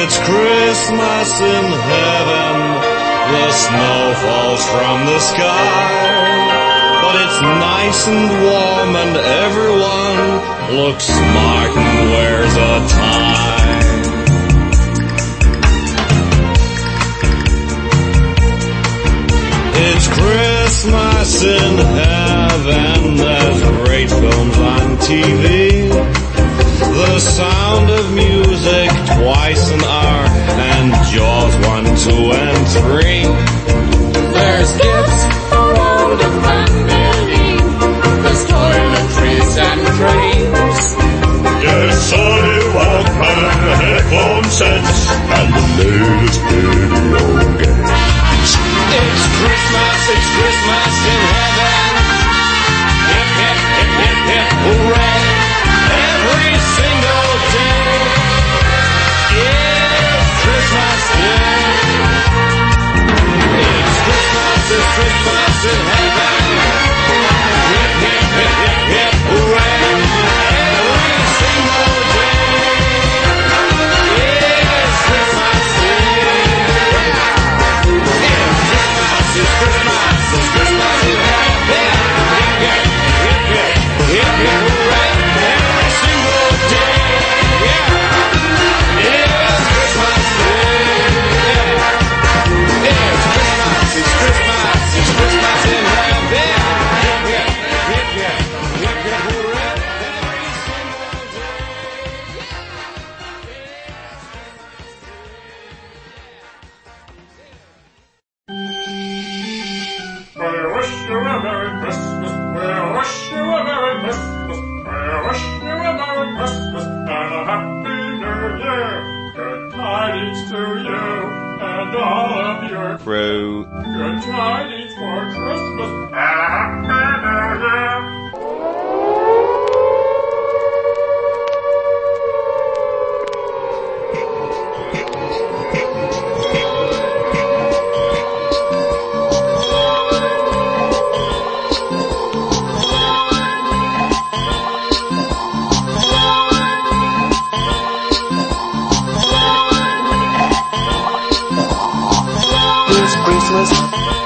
It's Christmas in heaven, the snow falls from the sky, but it's nice and warm and everyone looks smart and wears a tie. It's Christmas in heaven, there's great films on TV. The sound of music twice an hour and Jaws 1, 2, and 3. There's gifts for all the family. There's toiletries and creams. Yes, Sony Walkman headphone sets and the latest video games. It's Christmas in heaven. Hip, hip, hip, hip, hip, hooray! Every single day is Christmas Day. It's Christmas in heaven. Hip, hip, hip, hip, hip, hooray. Every single day is Christmas Day. It's Christmas in heaven. and all of your crew. Good tidings for Christmas.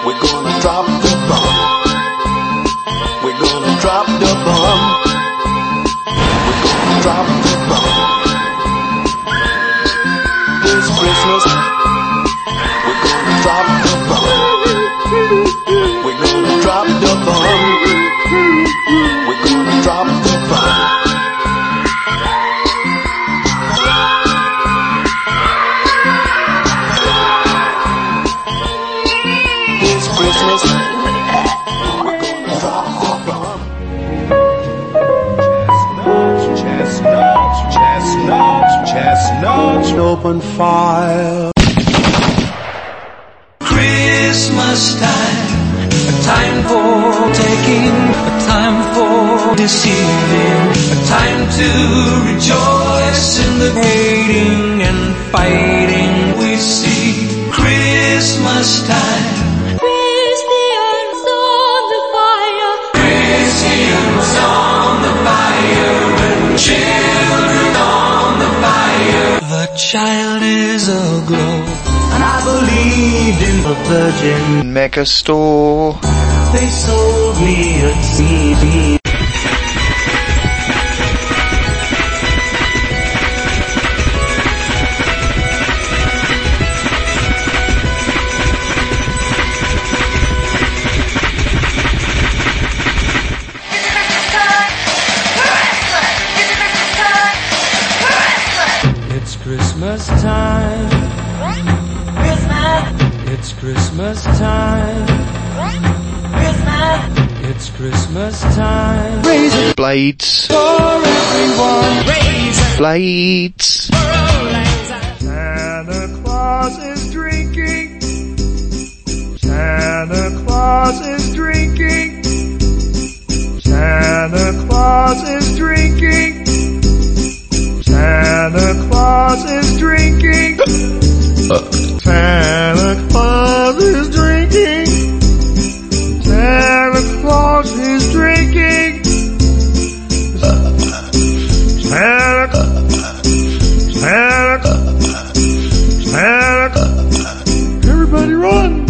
We're gonna drop the bomb. We're gonna drop the bomb. We're gonna drop the bomb. This Christmas, we're gonna drop the bomb. We're gonna drop the bomb. We're gonna drop the bomb. Open fire. Christmas time, a time for taking, a time for deceiving, a time to rejoice in the hating and fighting we see. Christmas time, Christians on the fire, Christians on the fire, and children on the fire. The child is aglow, and I believed in the Virgin Mega Store. They sold me a TV. Christmas time. Christmas. It's Christmas time. Christmas. It's Christmas time. Razor blades for everyone. Razor blades. Santa Claus is drinking. Santa Claus is drinking. Santa Claus is drinking. Santa Claus is drinking. Santa Claus is drinking. Santa Claus is drinking. Santa. Everybody run.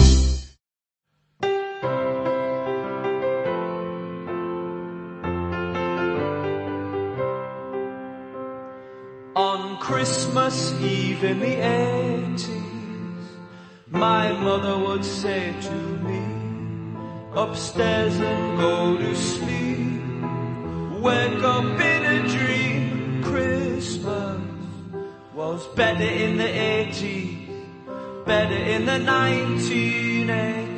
Christmas Eve in the '80s, my mother would say to me, upstairs and go to sleep, wake up in a dream. Christmas was better in the '80s, better in the 1980s.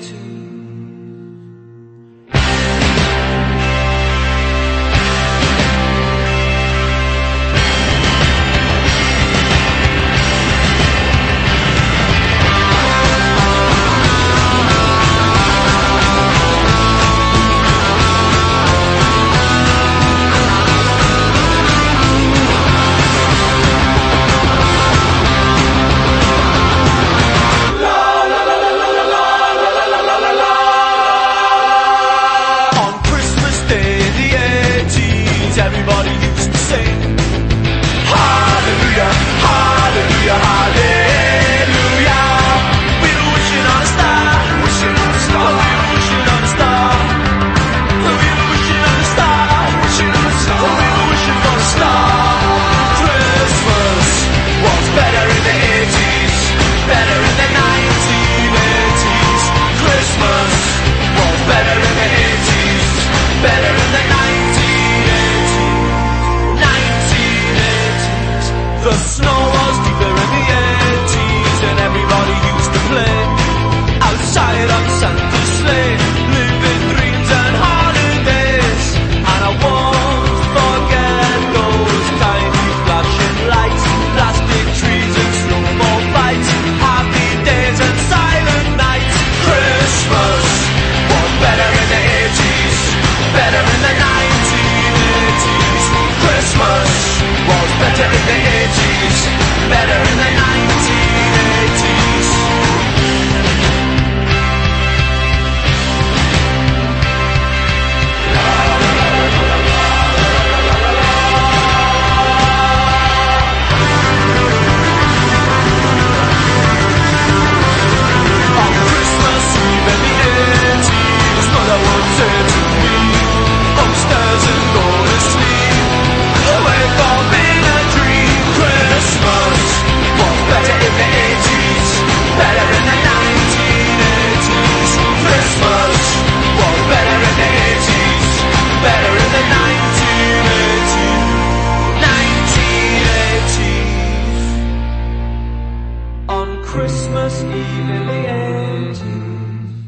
Eve in the 80s.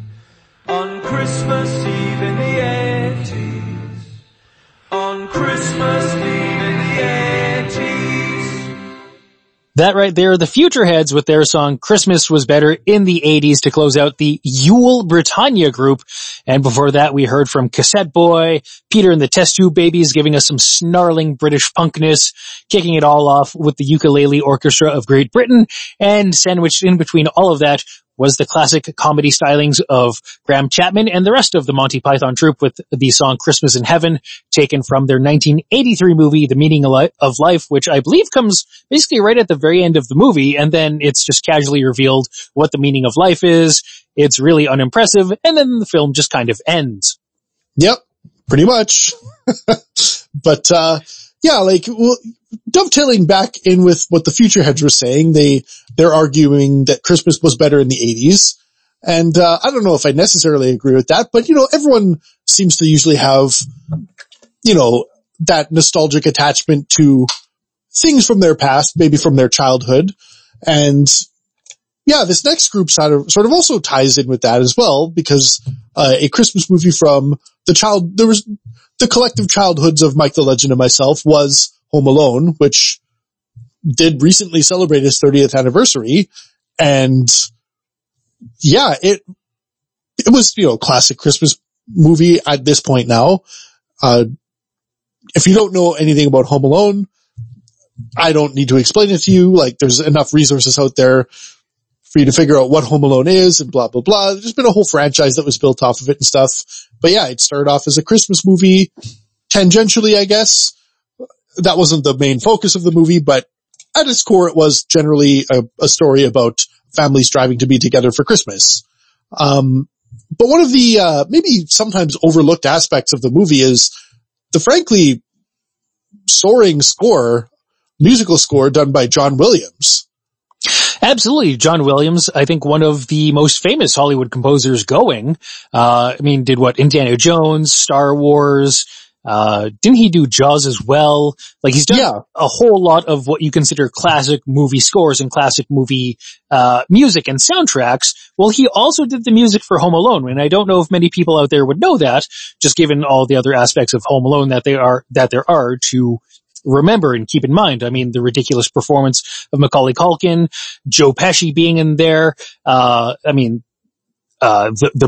On Christmas Eve in the 80s. On Christmas Eve in the 80s. That right there are the Futureheads with their song Christmas Was Better in the 80s to close out the Yule Britannia group. And before that, we heard from Cassette Boy, Peter and the Test Tube Babies, giving us some snarling British punkness, kicking it all off with the Ukulele Orchestra of Great Britain, and sandwiched in between all of that was the classic comedy stylings of Graham Chapman and the rest of the Monty Python troupe with the song Christmas in Heaven, taken from their 1983 movie, The Meaning of Life, which I believe comes basically right at the very end of the movie, and then it's just casually revealed what the meaning of life is. It's really unimpressive, and then the film just kind of ends. Yep, pretty much. But, yeah, like, well, dovetailing back in with what the Futureheads were saying, they're arguing that Christmas was better in the 80s. And, I don't know if I necessarily agree with that, but, you know, everyone seems to usually have, you know, that nostalgic attachment to things from their past, maybe from their childhood. And, yeah, this next group sort of also ties in with that as well, because a Christmas movie from the collective childhoods of Mike the Legend and myself was Home Alone, which did recently celebrate its 30th anniversary. And yeah, it was, you know, classic Christmas movie at this point now. If you don't know anything about Home Alone, I don't need to explain it to you. Like, there's enough resources out there for you to figure out what Home Alone is and blah, blah, blah. There's been a whole franchise that was built off of it and stuff. But yeah, it started off as a Christmas movie, tangentially, I guess. That wasn't the main focus of the movie, but at its core, it was generally a story about families striving to be together for Christmas. But one of the maybe sometimes overlooked aspects of the movie is the frankly soaring musical score done by John Williams. Absolutely. John Williams, I think one of the most famous Hollywood composers going. I mean, did what? Indiana Jones, Star Wars. Didn't he do Jaws as well? Like, he's done a whole lot of what you consider classic movie scores and classic movie music and soundtracks. Well, he also did the music for Home Alone, and I don't know if many people out there would know that, just given all the other aspects of Home Alone that there are to remember and keep in mind. I mean, the ridiculous performance of Macaulay Culkin, Joe Pesci being in there, the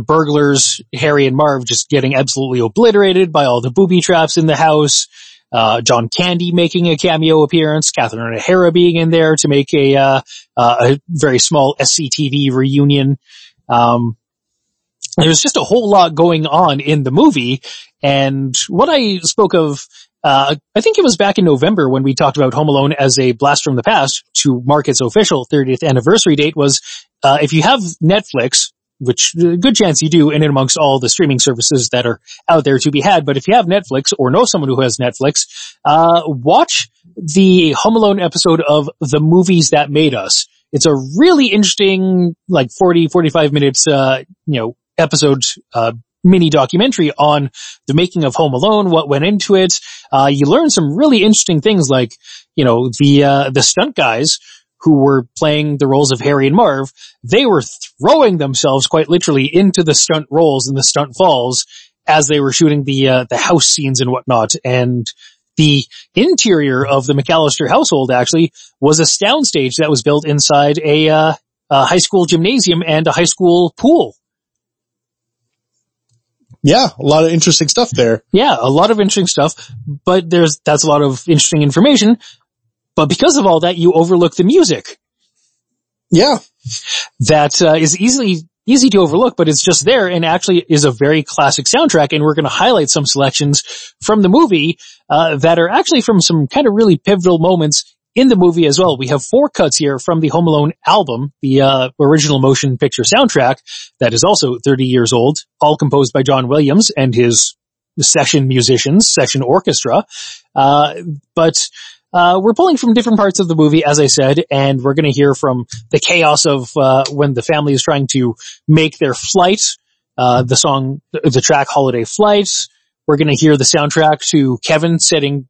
burglars, Harry and Marv, just getting absolutely obliterated by all the booby traps in the house, John Candy making a cameo appearance, Catherine O'Hara being in there to make a very small SCTV reunion. There's just a whole lot going on in the movie, and what I spoke of, I think it was back in November when we talked about Home Alone as a blast from the past to mark its official 30th anniversary date, was if you have Netflix, which good chance you do in and amongst all the streaming services that are out there to be had, but if you have Netflix or know someone who has Netflix, watch the Home Alone episode of The Movies That Made Us. It's a really interesting, like 40, 45 minutes, episode, mini documentary on the making of Home Alone, what went into it. You learn some really interesting things, like, you know, the stunt guys who were playing the roles of Harry and Marv, they were throwing themselves quite literally into the stunt roles and the stunt falls as they were shooting the house scenes and whatnot. And the interior of the McAllister household actually was a soundstage that was built inside a high school gymnasium and a high school pool. Yeah, a lot of interesting stuff there. Yeah, a lot of interesting stuff, but that's a lot of interesting information. But because of all that, you overlook the music. Yeah. That is easy to overlook, but it's just there and actually is a very classic soundtrack, and we're going to highlight some selections from the movie that are actually from some kind of really pivotal moments in the movie as well. We have 4 cuts here from the Home Alone album, the original motion picture soundtrack that is also 30 years old, all composed by John Williams and his session musicians, session orchestra. But we're pulling from different parts of the movie, as I said, and we're going to hear from the chaos of when the family is trying to make their flight, the track Holiday Flights. We're going to hear the soundtrack to Kevin setting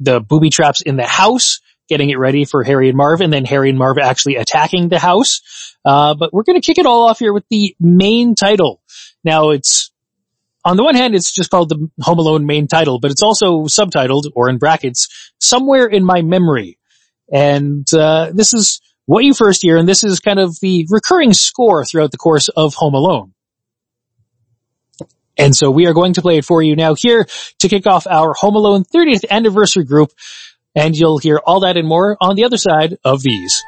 the booby traps in the house. getting it ready for Harry and Marv, and then Harry and Marv actually attacking the house. But we're going to kick it all off here with the main title. Now, it's on the one hand, it's just called the Home Alone main title, but it's also subtitled, or in brackets, Somewhere in My Memory. And this is what you first hear, and this is kind of the recurring score throughout the course of Home Alone. And so we are going to play it for you now here to kick off our Home Alone 30th anniversary group, and you'll hear all that and more on the other side of these.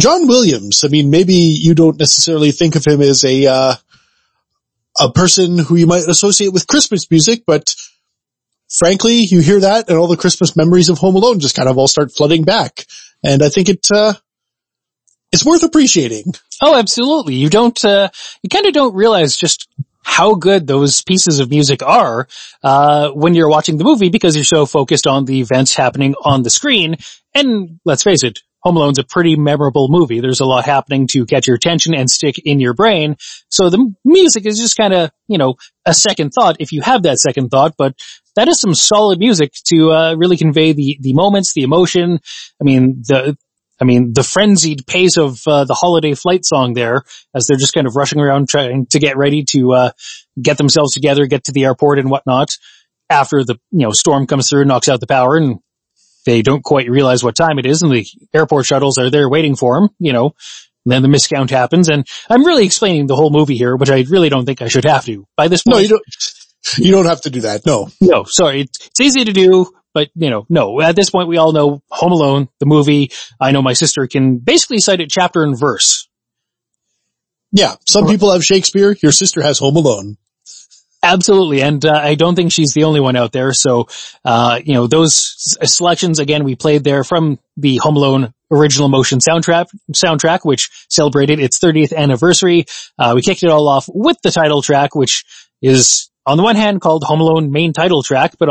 John Williams, I mean, maybe you don't necessarily think of him as a person who you might associate with Christmas music, but frankly, you hear that and all the Christmas memories of Home Alone just kind of all start flooding back. And I think it's worth appreciating. Oh, absolutely. You don't, you kind of don't realize just how good those pieces of music are, when you're watching the movie, because you're so focused on the events happening on the screen. And let's face it, Home Alone's a pretty memorable movie. There's a lot happening to catch your attention and stick in your brain. So the music is just kind of, you know, a second thought if you have that second thought, but that is some solid music to really convey the moments, the emotion. I mean, the frenzied pace of the holiday flight song there, as they're just kind of rushing around trying to get ready to get themselves together, get to the airport and whatnot, after the, you know, storm comes through and knocks out the power, and they don't quite realize what time it is, and the airport shuttles are there waiting for them, you know, and then the miscount happens. And I'm really explaining the whole movie here, which I really don't think I should have to by this point. No, you don't have to do that. No, sorry. It's easy to do, but you know, no, at this point we all know Home Alone, the movie. I know my sister can basically cite it chapter and verse. Yeah. Some people have Shakespeare. Your sister has Home Alone. Absolutely. And I don't think she's the only one out there. So, you know, those selections, again, we played there from the Home Alone original motion soundtrack, which celebrated its 30th anniversary. We kicked it all off with the title track, which is on the one hand called Home Alone main title, but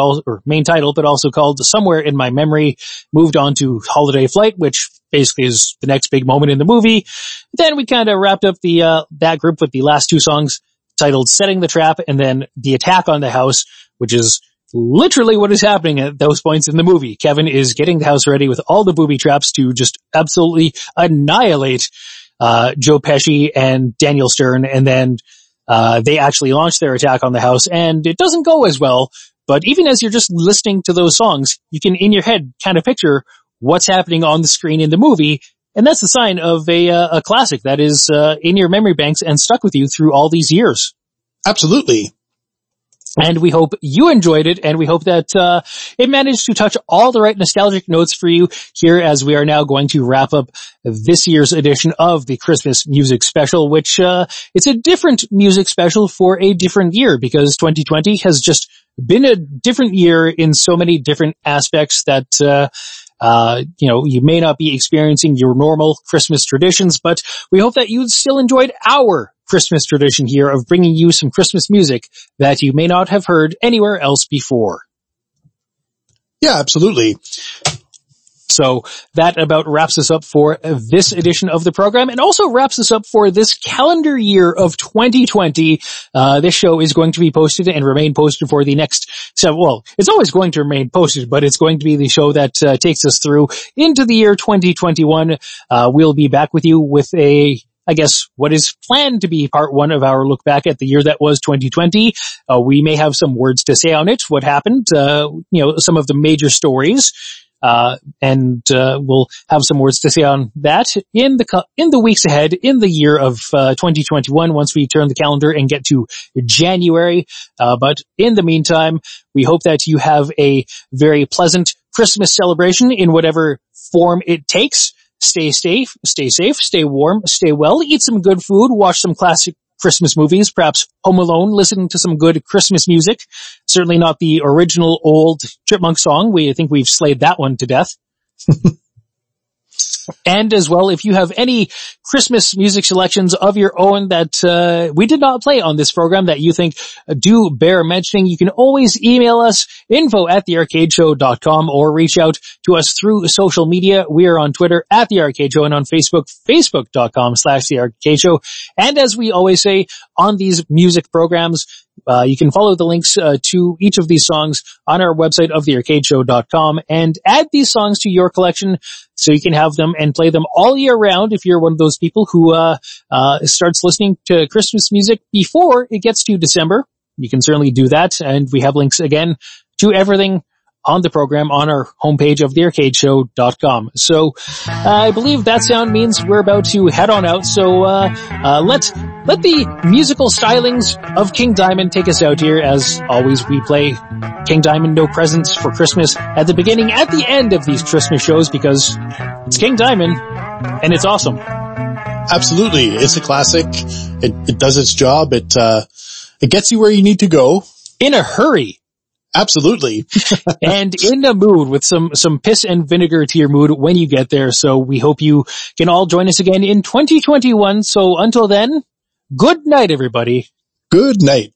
also called Somewhere in My Memory. Moved on to Holiday Flight, which basically is the next big moment in the movie. Then we kind of wrapped up the, that group with the last two songs, titled Setting the Trap and then The Attack on the House, which is literally what is happening at those points in the movie. Kevin is getting the house ready with all the booby traps to just absolutely annihilate Joe Pesci and Daniel Stern, and then they actually launch their attack on the house, and it doesn't go as well. But even as you're just listening to those songs, you can in your head kind of picture what's happening on the screen in the movie. And that's the sign of a classic that is in your memory banks and stuck with you through all these years. Absolutely. And we hope you enjoyed it, and we hope that it managed to touch all the right nostalgic notes for you here, as we are now going to wrap up this year's edition of the Christmas Music Special, which it's a different music special for a different year, because 2020 has just been a different year in so many different aspects that you know, you may not be experiencing your normal Christmas traditions, but we hope that you still enjoyed our Christmas tradition here of bringing you some Christmas music that you may not have heard anywhere else before. Yeah, absolutely. So that about wraps us up for this edition of the program, and also wraps us up for this calendar year of 2020. This show is going to be posted and remain posted for the next several, well, it's always going to remain posted, but it's going to be the show that takes us through into the year 2021. We'll be back with you with what is planned to be part one of our look back at the year that was 2020. We may have some words to say on it, what happened, you know, some of the major stories. We'll have some words to say on that in the weeks ahead in the year of 2021, once we turn the calendar and get to January. But in the meantime, we hope that you have a very pleasant Christmas celebration in whatever form it takes. Stay safe, stay warm, stay well, eat some good food, watch some classic Christmas movies, perhaps Home Alone, listening to some good Christmas music. Certainly not the original old Chipmunk song. I think we've slayed that one to death. And as well, if you have any Christmas music selections of your own that we did not play on this program that you think do bear mentioning, you can always email us, info@thearcadeshow.com, or reach out to us through social media. We are on Twitter @thearcadeshow, and on Facebook, facebook.com/thearcadeshow. And as we always say on these music programs, you can follow the links to each of these songs on our website of thearcadeshow.com, and add these songs to your collection so you can have them and play them all year round if you're one of those people who starts listening to Christmas music before it gets to December. You can certainly do that, and we have links again to everything on the program on our homepage of thearcadeshow.com. So I believe that sound means we're about to head on out. So let the musical stylings of King Diamond take us out here. As always, we play King Diamond, No Presents for Christmas, at the beginning, at the end of these Christmas shows, because it's King Diamond. And it's awesome. Absolutely. It's a classic. It does its job. It gets you where you need to go. In a hurry. Absolutely. And in the mood with some piss and vinegar to your mood when you get there. So we hope you can all join us again in 2021. So until then, good night, everybody. Good night.